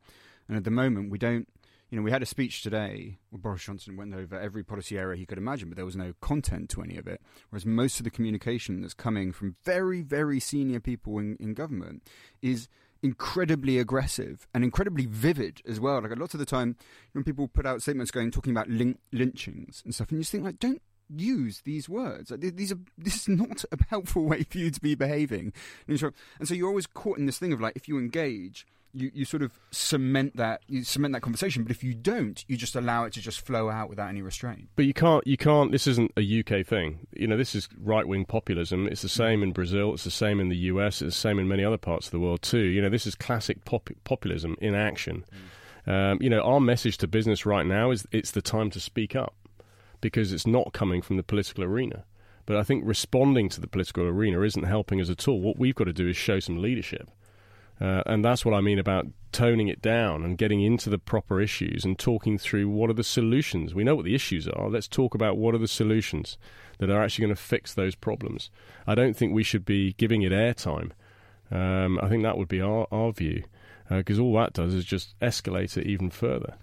and at the moment we don't. You know, we had a speech today where Boris Johnson went over every policy area he could imagine, but there was no content to any of it, whereas most of the communication that's coming from very, very senior people in, in government is incredibly aggressive and incredibly vivid as well. Like, a lot of the time, you know, people put out statements going, talking about lyn- lynchings and stuff, and you just think, like, don't use these words. Like, these are this is not a helpful way for you to be behaving. And so you're always caught in this thing of, like, if you engage, You, you sort of cement that you cement that conversation, but if you don't, you just allow it to just flow out without any restraint. But you can't you can't. This isn't a U K thing. You know, this is right wing populism. It's the same in Brazil. It's the same in the U S. It's the same in many other parts of the world too. You know, this is classic pop- populism in action. Mm. Um, you know, our message to business right now is it's the time to speak up, because it's not coming from the political arena. But I think responding to the political arena isn't helping us at all. What we've got to do is show some leadership. Uh, and that's what I mean about toning it down and getting into the proper issues and talking through what are the solutions. We know what the issues are. Let's talk about what are the solutions that are actually going to fix those problems. I don't think we should be giving it airtime. Um, I think that would be our, our view, because uh, all that does is just escalate it even further.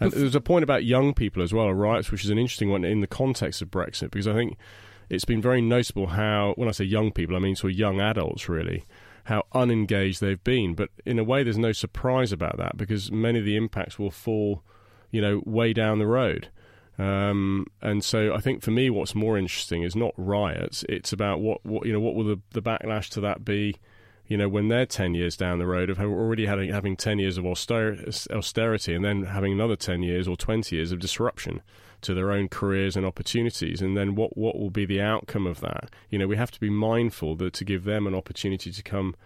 And there's a point about young people as well, rights, which is an interesting one in the context of Brexit, because I think it's been very noticeable how, when I say young people, I mean sort of young adults really, how unengaged they've been. But in a way, there's no surprise about that, because many of the impacts will fall, you know, way down the road. Um, and so I think for me, what's more interesting is not riots. It's about what, what you know, what will the, the backlash to that be, you know, when they're ten years down the road of already having, having ten years of austerity and then having another ten years or twenty years of disruption to their own careers and opportunities. And then what, what will be the outcome of that? You know, we have to be mindful that to give them an opportunity to come,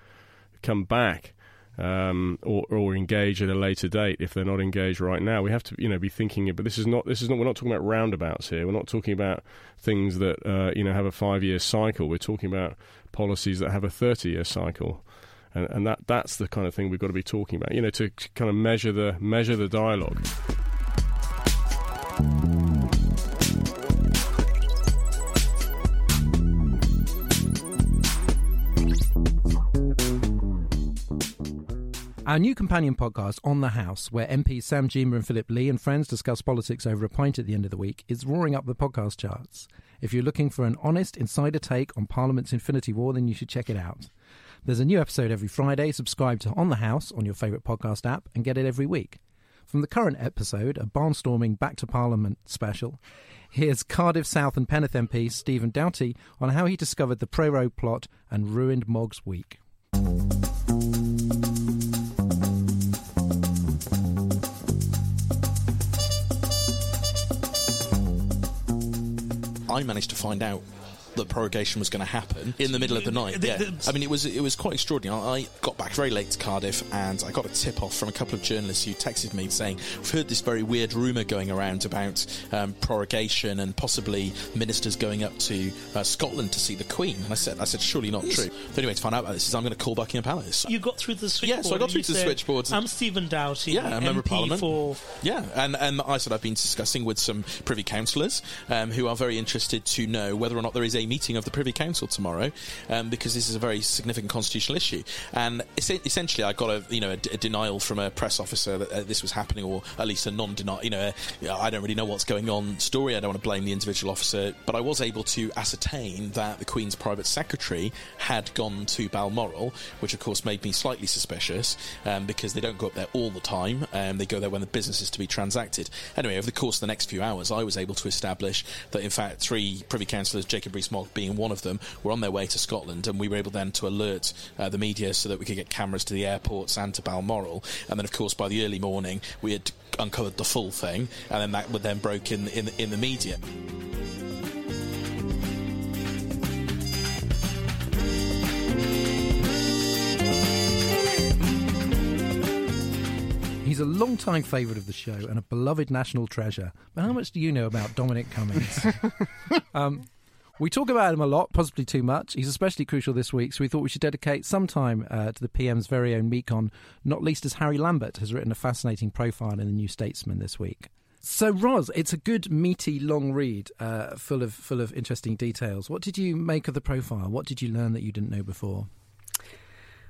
come back. Um, or, or engage at a later date if they're not engaged right now. We have to, you know, be thinking. But this is not. This is not. We're not talking about roundabouts here. We're not talking about things that uh, you know have a five-year cycle. We're talking about policies that have a thirty-year cycle, and, and that that's the kind of thing we've got to be talking about. You know, to, to kind of measure the measure the dialogue. Our new companion podcast, On the House, where M Ps Sam Jemer and Philip Lee and friends discuss politics over a pint at the end of the week, is roaring up the podcast charts. If you're looking for an honest, insider take on Parliament's Infinity War, then you should check it out. There's a new episode every Friday. Subscribe to On the House on your favourite podcast app and get it every week. From the current episode, a barnstorming Back to Parliament special, here's Cardiff South and Penrith M P Stephen Doughty on how he discovered the Prero plot and ruined Mog's week. I managed to find out that prorogation was going to happen in the middle of the night. Yeah. I mean, it was it was quite extraordinary. I got back very late to Cardiff and I got a tip-off from a couple of journalists who texted me saying, I've heard this very weird rumour going around about um, prorogation and possibly ministers going up to uh, Scotland to see the Queen. And I said, I said, surely not true. The only way to find out about this is I'm going to call Buckingham Palace. You got through the switchboard. Yeah, so I got through to the switchboard. I'm Stephen Doughty, yeah, member of Parliament. For... Yeah, and, and I said I've been discussing with some Privy Councillors um, who are very interested to know whether or not there is a meeting of the Privy Council tomorrow, um, because this is a very significant constitutional issue. And es- essentially, I got a you know a, d- a denial from a press officer that uh, this was happening, or at least a non-denial. You know, a, I don't really know what's going on story. I don't want to blame the individual officer, but I was able to ascertain that the Queen's private secretary had gone to Balmoral, which of course made me slightly suspicious, um, because they don't go up there all the time. Um, they go there when the business is to be transacted. Anyway, over the course of the next few hours, I was able to establish that in fact three Privy Councillors, Jacob Rees-Mogg being one of them, were on their way to Scotland, and we were able then to alert uh, the media so that we could get cameras to the airports and to Balmoral. And then of course by the early morning we had uncovered the full thing, and then that would then broke in in, in the media. He's a long-time favourite of the show and a beloved national treasure, but how much do you know about Dominic Cummings? um We talk about him a lot, possibly too much. He's especially crucial this week, so we thought we should dedicate some time uh, to the P M's very own Mekon, not least as Harry Lambert has written a fascinating profile in The New Statesman this week. So, Ros, it's a good, meaty, long read, uh, full of full of interesting details. What did you make of the profile? What did you learn that you didn't know before?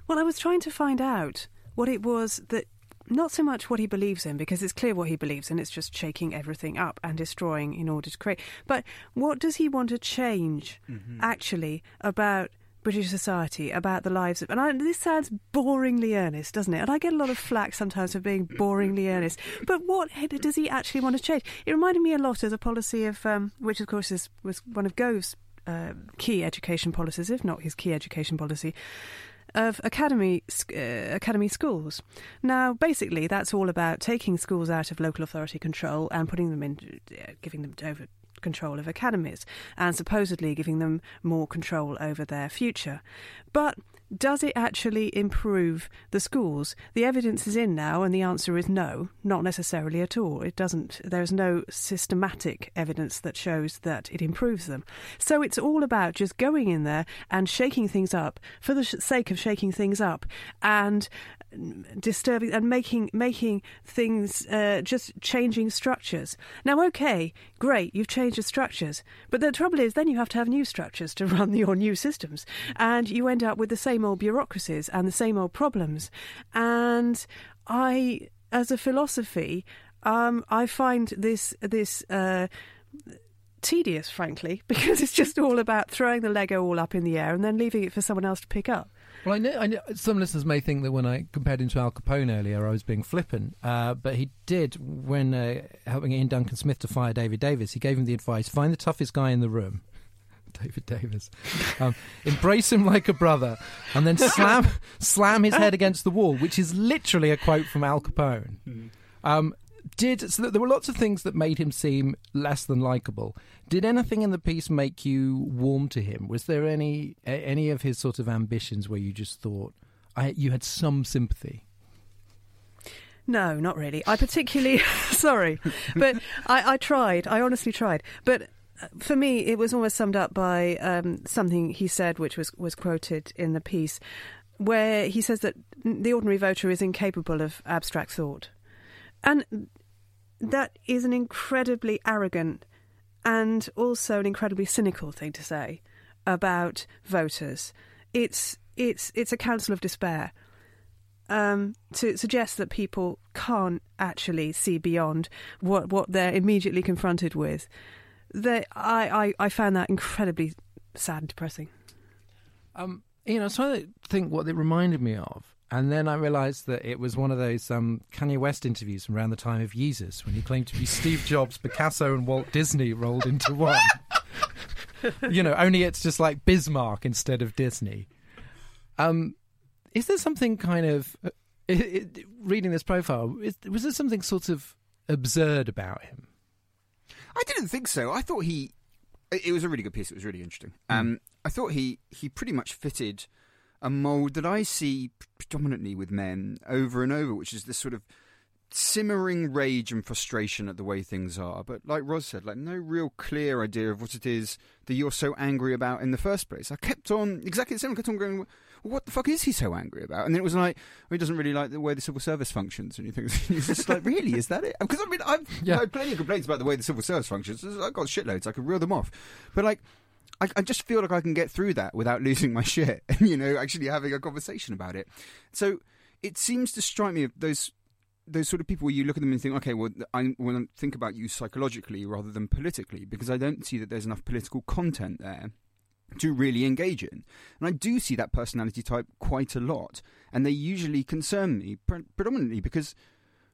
Well, I was trying to find out what it was that, not so much what he believes in, because it's clear what he believes in, it's just shaking everything up and destroying in order to create. But what does he want to change, mm-hmm. actually, about British society, about the lives of... And I, this sounds boringly earnest, doesn't it? And I get a lot of flack sometimes for being boringly earnest. But what does he actually want to change? It reminded me a lot of the policy of... Um, which, of course, is, was one of Gove's uh, key education policies, if not his key education policy, of academy uh, academy schools. Now, basically, that's all about taking schools out of local authority control and putting them in, uh, giving them over control of academies, and supposedly giving them more control over their future. But does it actually improve the schools? The evidence is in now, and the answer is no, not necessarily at all. It doesn't. There's no systematic evidence that shows that it improves them. So it's all about just going in there and shaking things up for the sake of shaking things up, and disturbing and making making things, uh, just changing structures. Now, OK, great, you've changed the structures, but the trouble is then you have to have new structures to run your new systems, and you end up with the same old bureaucracies and the same old problems. And I, as a philosophy, um, I find this this uh, tedious, frankly, because it's just all about throwing the Lego all up in the air and then leaving it for someone else to pick up. Well, I know, I know some listeners may think that when I compared him to Al Capone earlier, I was being flippant, uh, but he did, when uh, helping Ian Duncan Smith to fire David Davis, he gave him the advice, find the toughest guy in the room, David Davis, um, embrace him like a brother, and then slam slam his head against the wall, which is literally a quote from Al Capone. Mm. Um, did so there were lots of things that made him seem less than likeable. Did anything in the piece make you warm to him? Was there any any of his sort of ambitions where you just thought I, you had some sympathy? No, not really. I particularly... sorry. But I, I tried. I honestly tried. But for me, it was almost summed up by um, something he said, which was, was quoted in the piece, where he says that the ordinary voter is incapable of abstract thought. And that is an incredibly arrogant and also an incredibly cynical thing to say about voters. It's it's it's a counsel of despair um, to suggest that people can't actually see beyond what, what they're immediately confronted with. They, I, I, I found that incredibly sad and depressing. Um, you know, I was trying to think what it reminded me of. And then I realised that it was one of those um, Kanye West interviews from around the time of Yeezus, when he claimed to be Steve Jobs, Picasso and Walt Disney rolled into one. You know, only it's just like Bismarck instead of Disney. Um, is there something kind of... It, it, reading this profile, is, was there something sort of absurd about him? I didn't think so. I thought he... It was a really good piece. It was really interesting. Mm. Um, I thought he, he pretty much fitted... a mould that I see predominantly with men over and over, which is this sort of simmering rage and frustration at the way things are. But like Ros said, like no real clear idea of what it is that you're so angry about in the first place. I kept on, exactly the same, I kept on going, well, what the fuck is he so angry about? And then it was like, well, he doesn't really like the way the civil service functions. And you think, it's just like, really, is that it? Because I mean, I've yeah. had plenty of complaints about the way the civil service functions. I've got shitloads, I could reel them off. But like, I, I just feel like I can get through that without losing my shit and, you know, actually having a conversation about it. So it seems to strike me of those those sort of people where you look at them and think, OK, well, I want to think about you psychologically rather than politically, because I don't see that there's enough political content there to really engage in. And I do see that personality type quite a lot. And they usually concern me pre- predominantly because...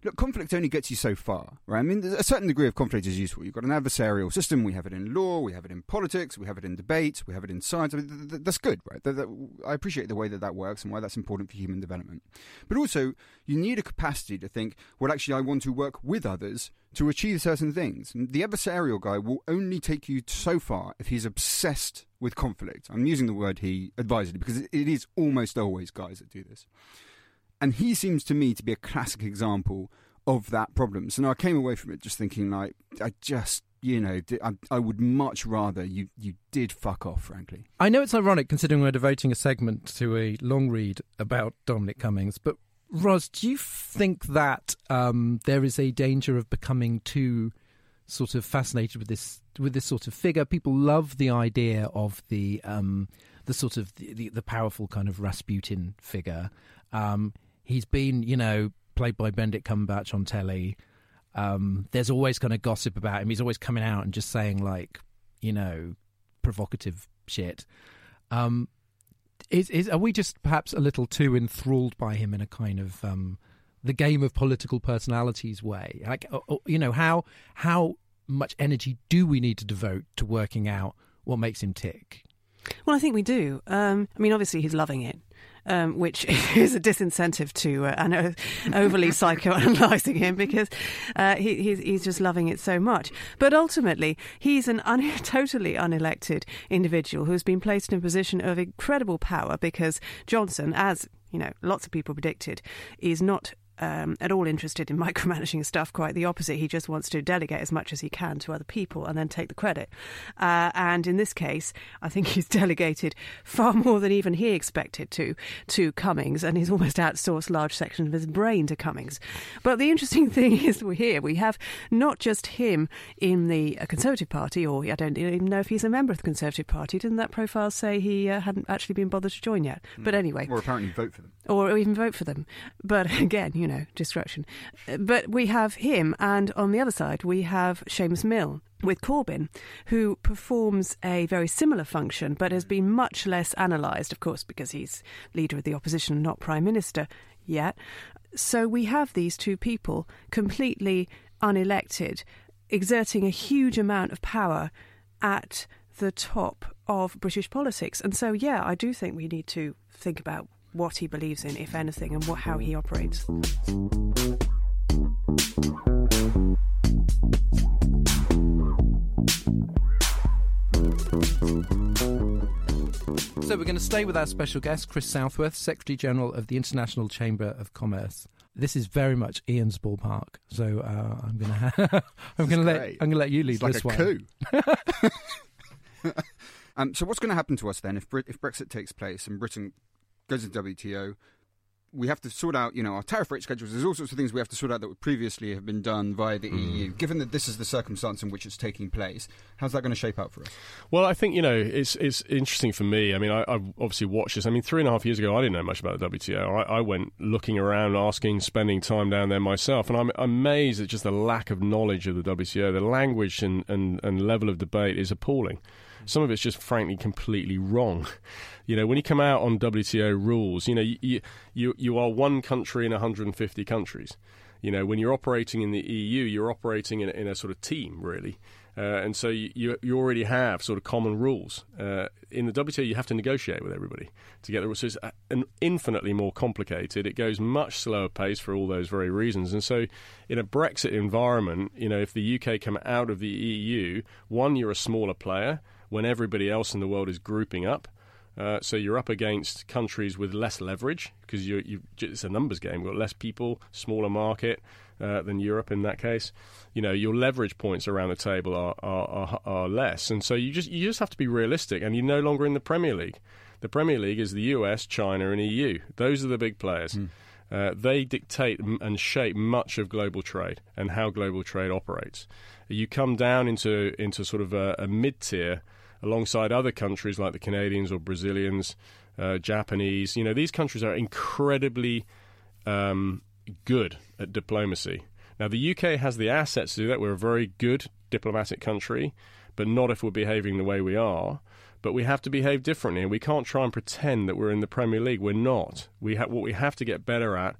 Look, conflict only gets you so far, right? I mean, a certain degree of conflict is useful. You've got an adversarial system. We have it in law. We have it in politics. We have it in debates. We have it in science. I mean, th- th- that's good, right? Th- th- I appreciate the way that that works and why that's important for human development. But also, you need a capacity to think, well, actually, I want to work with others to achieve certain things. And the adversarial guy will only take you so far if he's obsessed with conflict. I'm using the word he advisedly because it is almost always guys that do this. And he seems to me to be a classic example of that problem. So now I came away from it just thinking, like, I just, you know, I, I would much rather you, you did fuck off, frankly. I know it's ironic considering we're devoting a segment to a long read about Dominic Cummings, but Ros, do you think that um, there is a danger of becoming too sort of fascinated with this with this sort of figure? People love the idea of the um, the sort of the, the, the powerful kind of Rasputin figure. Um, He's been, you know, played by Benedict Cumberbatch on telly. Um, there's always kind of gossip about him. He's always coming out and just saying, like, you know, provocative shit. Um, is, is are we just perhaps a little too enthralled by him in a kind of um, the game of political personalities way? Like, you know, how how much energy do we need to devote to working out what makes him tick? Well, I think we do. Um, I mean, obviously, he's loving it. Um, which is a disincentive to uh, and overly psychoanalyzing him because uh, he, he's, he's just loving it so much. But ultimately, he's an un- totally unelected individual who's been placed in a position of incredible power because Johnson, as you know, lots of people predicted, is not um, at all interested in micromanaging stuff. Quite the opposite. He just wants to delegate as much as he can to other people and then take the credit. Uh, and in this case, I think he's delegated far more than even he expected to, to Cummings, and he's almost outsourced large sections of his brain to Cummings. But the interesting thing is we're here. We have not just him in the Conservative Party, or I don't even know if he's a member of the Conservative Party. Didn't that profile say he uh, hadn't actually been bothered to join yet? But anyway. Or apparently vote for them. Or even vote for them. But again, you know, know, destruction. But we have him, and on the other side we have Seamus Mill with Corbyn, who performs a very similar function but has been much less analysed, of course, because he's leader of the opposition, not Prime Minister yet. So we have these two people, completely unelected, exerting a huge amount of power at the top of British politics. And so, yeah, I do think we need to think about what he believes in, if anything, and what, how he operates. So we're going to stay with our special guest, Chris Southworth, Secretary-General of the International Chamber of Commerce. This is very much Ian's ballpark, so uh, I'm going to I'm going to let I'm going to let you lead this one. It's like a coup. um, so what's going to happen to us then if if Brexit takes place and Britain goes into W T O? We have to sort out, you know, our tariff rate schedules. There's all sorts of things we have to sort out that previously have been done via the mm. E U. Given that this is the circumstance in which it's taking place, how's that going to shape out for us? Well, I think, you know, it's it's interesting for me. I mean, I, I've obviously watched this. I mean, three and a half years ago, I didn't know much about the W T O. I, I went looking around, asking, spending time down there myself. And I'm amazed at just the lack of knowledge of the W T O. The language and, and, and level of debate is appalling. Some of it's just, frankly, completely wrong. You know, when you come out on W T O rules, you know, you you, you are one country in one hundred fifty countries. You know, when you're operating in the E U, you're operating in, in a sort of team, really. Uh, and so you you already have sort of common rules. Uh, in the W T O, you have to negotiate with everybody to get the rules. So it's an infinitely more complicated. It goes much slower pace for all those very reasons. And so in a Brexit environment, you know, if the U K come out of the E U, one, you're a smaller player when everybody else in the world is grouping up. Uh, so you're up against countries with less leverage because you, you, it's a numbers game. You've got less people, smaller market uh, than Europe in that case. You know, your leverage points around the table are, are, are, are less. And so you just you just have to be realistic, and you're no longer in the Premier League. The Premier League is the U S, China and E U. Those are the big players. Mm. Uh, they dictate and shape much of global trade and how global trade operates. You come down into, into sort of a, a mid-tier alongside other countries like the Canadians or Brazilians, uh, Japanese. You know, these countries are incredibly um, good at diplomacy. Now, the U K has the assets to do that. We're a very good diplomatic country, but not if we're behaving the way we are. But we have to behave differently, and we can't try and pretend that we're in the Premier League. We're not. We ha- what we have to get better at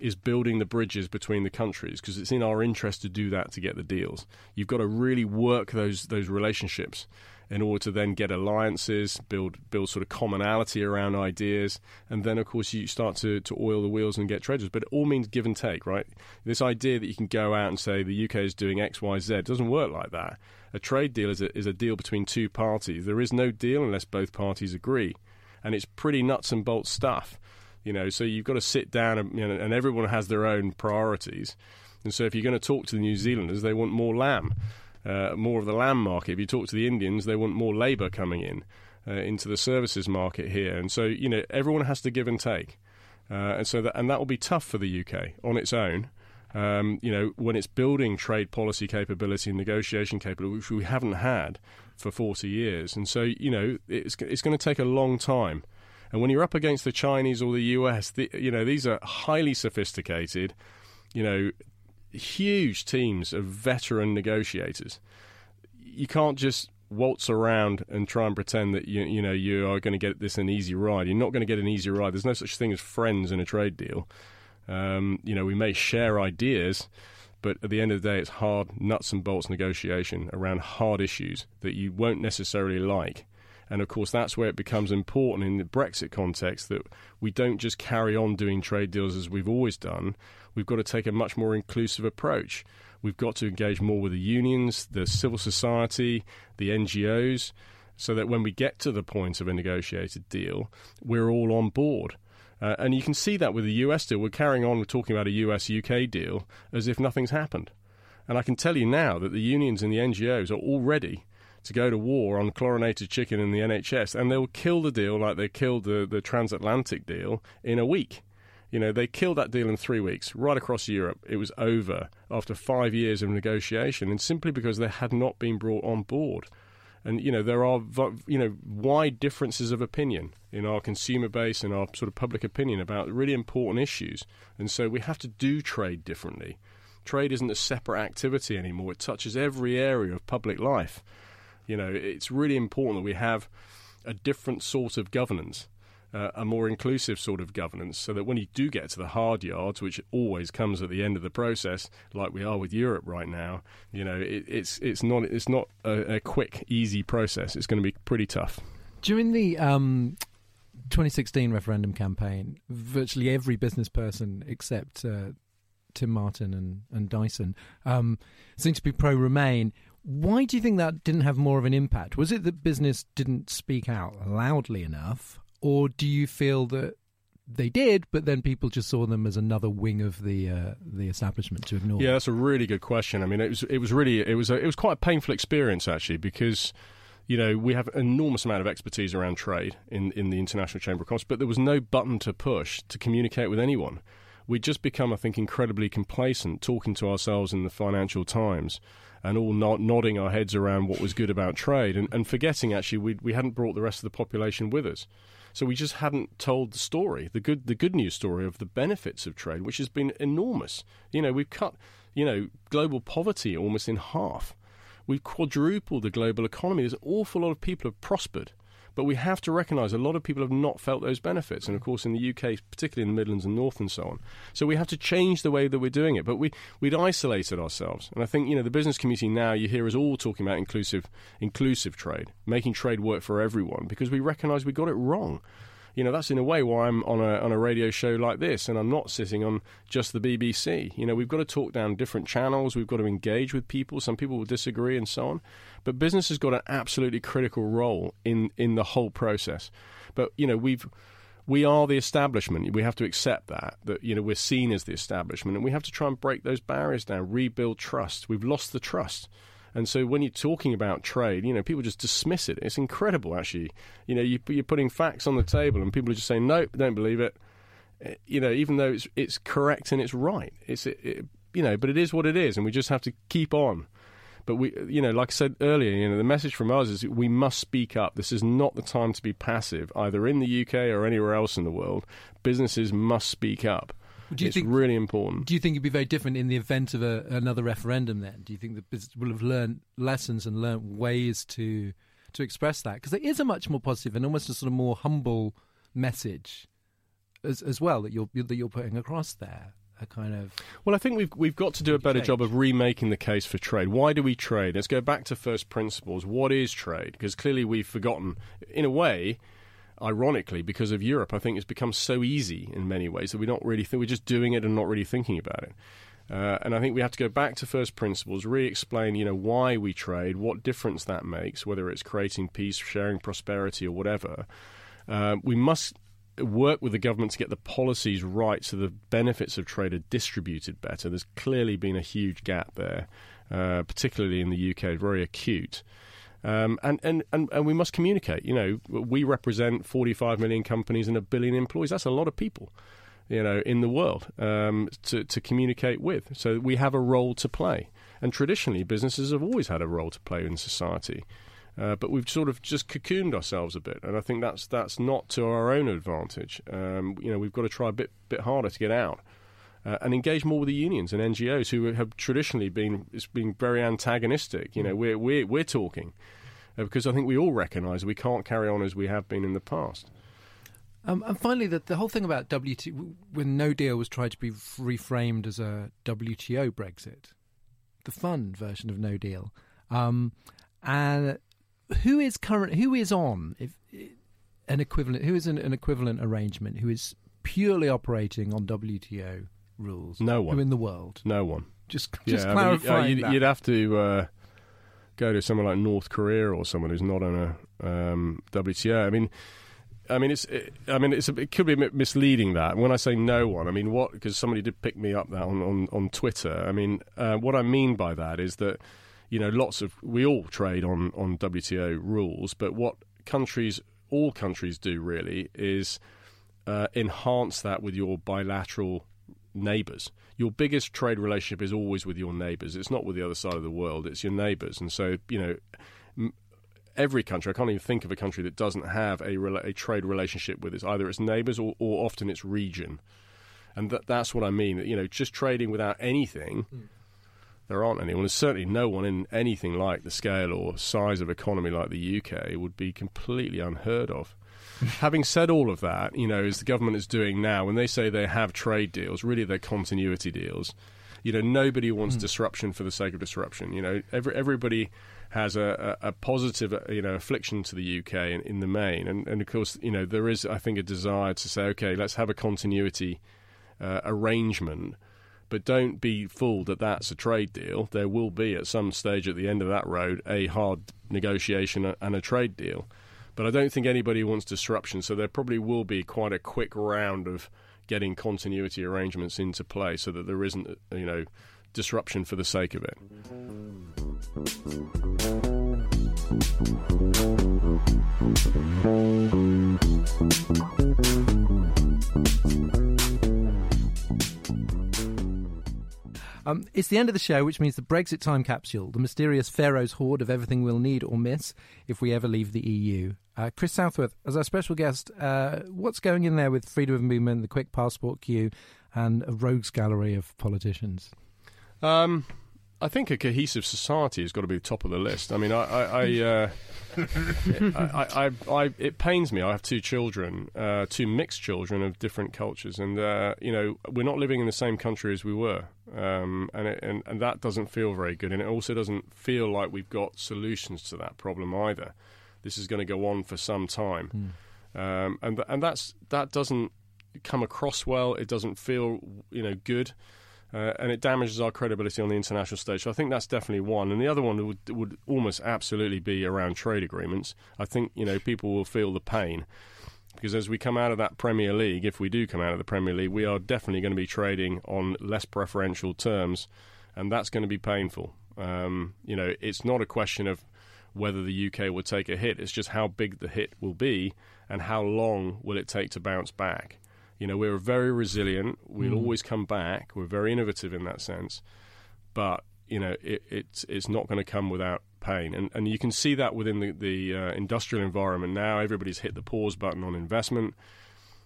is building the bridges between the countries, because it's in our interest to do that to get the deals. You've got to really work those those relationships in order to then get alliances, build build sort of commonality around ideas, and then, of course, you start to, to oil the wheels and get traders. But it all means give and take, right? This idea that you can go out and say the U K is doing X, Y, Z doesn't work like that. A trade deal is a, is a deal between two parties. There is no deal unless both parties agree, and it's pretty nuts and bolts stuff. You know, so you've got to sit down and, you know, and everyone has their own priorities. And so if you're going to talk to the New Zealanders, they want more lamb, uh, more of the lamb market. If you talk to the Indians, they want more labour coming in uh, into the services market here. And so, you know, everyone has to give and take. Uh, and so that, and that will be tough for the U K on its own. Um, you know, when it's building trade policy capability and negotiation capability, which we haven't had for forty years. And so, you know, it's it's going to take a long time. And when you're up against the Chinese or the U S, the, you know, these are highly sophisticated, you know, huge teams of veteran negotiators. You can't just waltz around and try and pretend that, you, you know, you are going to get this an easy ride. You're not going to get an easy ride. There's no such thing as friends in a trade deal. Um, you know, we may share ideas, but at the end of the day, it's hard nuts and bolts negotiation around hard issues that you won't necessarily like. And, of course, that's where it becomes important in the Brexit context that we don't just carry on doing trade deals as we've always done. We've got to take a much more inclusive approach. We've got to engage more with the unions, the civil society, the N G Os, so that when we get to the point of a negotiated deal, we're all on board. Uh, and you can see that with the U S deal. We're carrying on, we're talking about a U S U K deal as if nothing's happened. And I can tell you now that the unions and the N G Os are already to go to war on chlorinated chicken in the N H S, and they'll kill the deal like they killed the, the transatlantic deal in a week. You know, they killed that deal in three weeks, right across Europe. It was over after five years of negotiation, and simply because they had not been brought on board. And, you know, there are, you know, wide differences of opinion in our consumer base and our sort of public opinion about really important issues. And so we have to do trade differently. Trade isn't a separate activity anymore. It touches every area of public life. You know, it's really important that we have a different sort of governance, uh, a more inclusive sort of governance, so that when you do get to the hard yards, which always comes at the end of the process, like we are with Europe right now, you know, it, it's it's not it's not a, a quick, easy process. It's going to be pretty tough. During the um twenty sixteen referendum campaign, virtually every business person except uh, Tim Martin and, and Dyson um, seemed to be pro-Remain. Why do you think that didn't have more of an impact? Was it that business didn't speak out loudly enough, or do you feel that they did, but then people just saw them as another wing of the uh, the establishment to ignore? Yeah, that's a really good question. I mean, it was it was really it was a, it was quite a painful experience actually, because, you know, we have an enormous amount of expertise around trade in, in the International Chamber of Commerce, but there was no button to push to communicate with anyone. We'd just become, I think, incredibly complacent, talking to ourselves in the Financial Times and all not nodding our heads around what was good about trade and, and forgetting, actually, we we hadn't brought the rest of the population with us. So we just hadn't told the story, the good the good news story of the benefits of trade, which has been enormous. You know, we've cut, you know, global poverty almost in half. We've quadrupled the global economy. There's an awful lot of people have prospered, but we have to recognise a lot of people have not felt those benefits. And, of course, in the U K, particularly in the Midlands and North and so on. So we have to change the way that we're doing it. But we, we'd isolated ourselves. And I think, you know, the business community now, you hear us all talking about inclusive, inclusive trade, making trade work for everyone, because we recognise we got it wrong. You know, that's in a way why I'm on a on a radio show like this and I'm not sitting on just the B B C. You know, we've got to talk down different channels. We've got to engage with people. Some people will disagree and so on. But business has got an absolutely critical role in, in the whole process. But, you know, we've we are the establishment. We have to accept that, that, you know, we're seen as the establishment. And we have to try and break those barriers down, rebuild trust. We've lost the trust. And so when you're talking about trade, you know, people just dismiss it. It's incredible, actually. You know, you, you're putting facts on the table and people are just saying, nope, don't believe it. You know, even though it's it's correct and it's right. It's, it, it, you know, but it is what it is and we just have to keep on. But, we, you know, like I said earlier, you know, the message from us is we must speak up. This is not the time to be passive, either in the U K or anywhere else in the world. Businesses must speak up. Do you it's think, really important. Do you think it'd be very different in the event of a, another referendum then? Do you think the business will have learned lessons and learned ways to to express that? Because there is a much more positive and almost a sort of more humble message as as well that you're that you're putting across there. A kind of well, I think we've we've got to do a better job of remaking the case for trade. Why do we trade? Let's go back to first principles. What is trade? Because clearly we've forgotten, in a way. Ironically, because of Europe, I think it's become so easy in many ways that we don't really think we're just doing it and not really thinking about it. Uh, and I think we have to go back to first principles, re-explain, you know, why we trade, what difference that makes, whether it's creating peace, sharing prosperity, or whatever. Uh, we must work with the government to get the policies right so the benefits of trade are distributed better. There's clearly been a huge gap there, uh, particularly in the U K, very acute. Um, and, and, and, and we must communicate. You know, we represent forty-five million companies and a billion employees. That's a lot of people, you know, in the world um, to, to communicate with. So we have a role to play. And traditionally, businesses have always had a role to play in society. Uh, but we've sort of just cocooned ourselves a bit. And I think that's that's not to our own advantage. Um, you know, we've got to try a bit, bit harder to get out. Uh, and engage more with the unions and N G Os who have traditionally been it's been very antagonistic. You know, we're we're we're talking uh, because I think we all recognise we can't carry on as we have been in the past. Um, and finally, the the whole thing about W T O, when No Deal was tried to be reframed as a W T O Brexit, the fun version of No Deal. Um, and who is current? Who is on if an equivalent? Who is an, an equivalent arrangement? Who is purely operating on W T O? Rules? No one. Who in the world? No one. Just, just yeah, clarifying I mean, you'd, uh, you'd, you'd have to uh, go to someone like North Korea or someone who's not on a um, W T O. I mean, I mean, it's, it, I mean, it's, it could be misleading that. When I say no one, I mean what? Because somebody did pick me up that on, on, on Twitter. I mean, uh, what I mean by that is that, you know, lots of we all trade on on W T O rules, but what countries, all countries, do really is uh, enhance that with your bilateral. Neighbours. Your biggest trade relationship is always with your neighbours. It's not with the other side of the world. It's your neighbours. And so, you know, m- every country, I can't even think of a country that doesn't have a, a trade relationship with its either its neighbours or, or often its region. And that that's what I mean. You know, just trading without anything, mm. there aren't anyone. There's certainly no one in anything like the scale or size of economy like the U K would be completely unheard of. Having said all of that, you know, as the government is doing now, when they say they have trade deals, really they're continuity deals. You know, nobody wants mm. disruption for the sake of disruption. You know, every, everybody has a, a, a positive, you know, affliction to the U K in, in the main. And, and, of course, you know, there is, I think, a desire to say, OK, let's have a continuity uh, arrangement, but don't be fooled that that's a trade deal. There will be, at some stage at the end of that road, a hard negotiation and a trade deal. But I don't think anybody wants disruption, so there probably will be quite a quick round of getting continuity arrangements into play so that there isn't, you know, disruption for the sake of it. Um, it's the end of the show, which means the Brexit time capsule, the mysterious Pharaoh's hoard of everything we'll need or miss if we ever leave the E U. Uh, Chris Southworth, as our special guest, uh, what's going in there with freedom of movement, the quick passport queue and a rogues gallery of politicians? Um, I think a cohesive society has got to be the top of the list. I mean, I... I, I uh... I, I, I, I, it pains me. I have two children, uh, two mixed children of different cultures, and uh, you know, we're not living in the same country as we were, um, and, it, and and that doesn't feel very good. And it also doesn't feel like we've got solutions to that problem either. This is going to go on for some time, mm. um, and and that's that doesn't come across well. It doesn't feel, you know, good. Uh, and it damages our credibility on the international stage. So I think that's definitely one. And the other one would would almost absolutely be around trade agreements. I think, you know, people will feel the pain because as we come out of that Premier League, if we do come out of the Premier League, we are definitely going to be trading on less preferential terms, and that's going to be painful. Um, you know, it's not a question of whether the U K will take a hit. It's just how big the hit will be and how long will it take to bounce back. You know, we're very resilient. We'll mm. always come back. We're very innovative in that sense. But, you know, it, it's it's not going to come without pain. And and you can see that within the, the uh, industrial environment now. Everybody's hit the pause button on investment.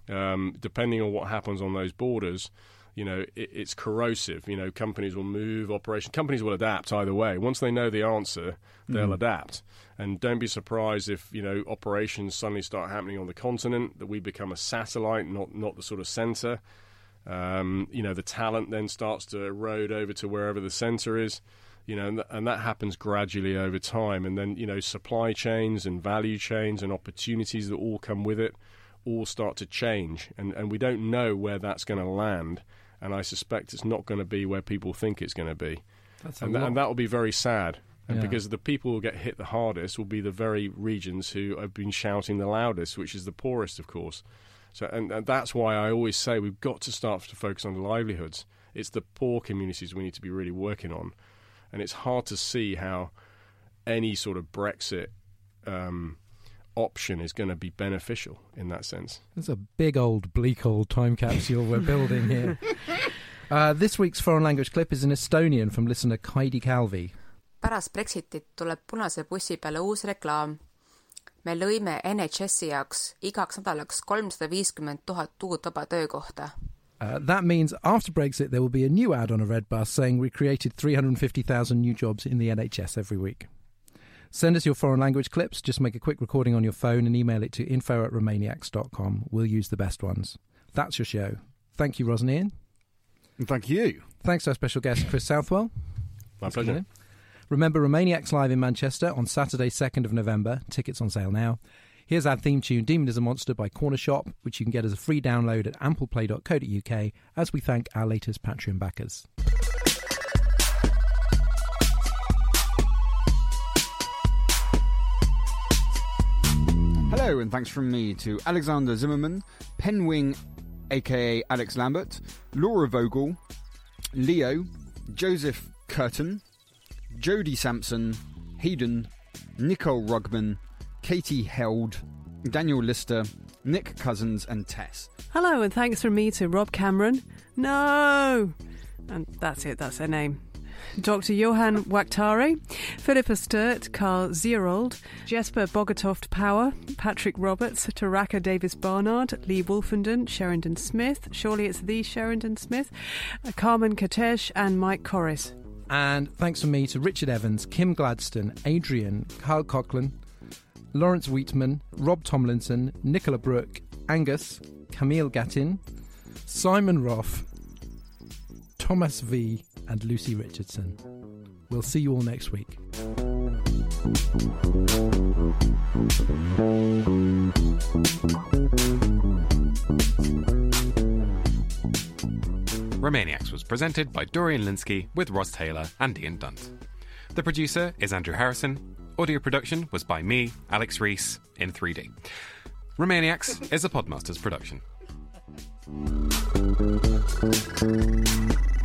Um, depending on what happens on those borders, you know, it, it's corrosive. You know, companies will move operation. Companies will adapt either way. Once they know the answer, they'll mm. adapt. And don't be surprised if, you know, operations suddenly start happening on the continent, that we become a satellite, not not the sort of centre. Um, you know, the talent then starts to erode over to wherever the centre is, you know, and, th- and that happens gradually over time. And then, you know, supply chains and value chains and opportunities that all come with it all start to change. And, and we don't know where that's going to land. And I suspect it's not going to be where people think it's going to be. That's a and, th- and that will be very sad. And yeah. because the people who get hit the hardest will be the very regions who have been shouting the loudest, which is the poorest, of course. So, and, and that's why I always say we've got to start to focus on livelihoods. It's the poor communities we need to be really working on. And it's hard to see how any sort of Brexit um, option is going to be beneficial in that sense. It's a big old, bleak old time capsule we're building here. Uh, this week's foreign language clip is in Estonian from listener Heidi Calvi. Pärast Brexitit tuleb punase bussi peale uus reklaam. Me lõime N H S-i jaoks igaks nädalaks kolmsada viiskümmend tuhat uut vaba töökohta. Uh, that means after Brexit there will be a new ad on a red bus saying we created three hundred fifty thousand new jobs in the N H S every week. Send us your foreign language clips. Just make a quick recording on your phone and email it to info at romaniacs dot com. We'll use the best ones. That's your show. Thank you, Ros and Ian. And thank you. Thanks to our special guest, Chris Southwell. My That's pleasure. Remember Romaniacs Live in Manchester on Saturday second of November. Tickets on sale now. Here's our theme tune, Demon is a Monster by Corner Shop, which you can get as a free download at ample play dot co dot u k as we thank our latest Patreon backers. Hello and thanks from me to Alexander Zimmerman, Penwing aka Alex Lambert, Laura Vogel, Leo, Joseph Curtin, Jodie Sampson, Hayden, Nicole Rugman, Katie Held, Daniel Lister, Nick Cousins and Tess. Hello and thanks from me to Rob Cameron. No! And that's it, that's her name. Doctor Johan Wachtari, Philippa Sturt, Carl Zierold, Jesper Bogotoft-Power, Patrick Roberts, Taraka Davis-Barnard, Lee Wolfenden, Sherindon Smith, surely it's the Sherindon Smith, Carmen Katesh and Mike Corris. And thanks from me to Richard Evans, Kim Gladstone, Adrian, Kyle Coughlin, Lawrence Wheatman, Rob Tomlinson, Nicola Brooke, Angus, Camille Gattin, Simon Roth, Thomas V and Lucy Richardson. We'll see you all next week. Romaniacs was presented by Dorian Linsky with Ros Taylor and Ian Dunt. The producer is Andrew Harrison. Audio production was by me, Alex Reese, in three D. Romaniacs is a Podmasters production.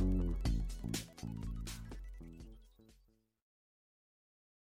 you.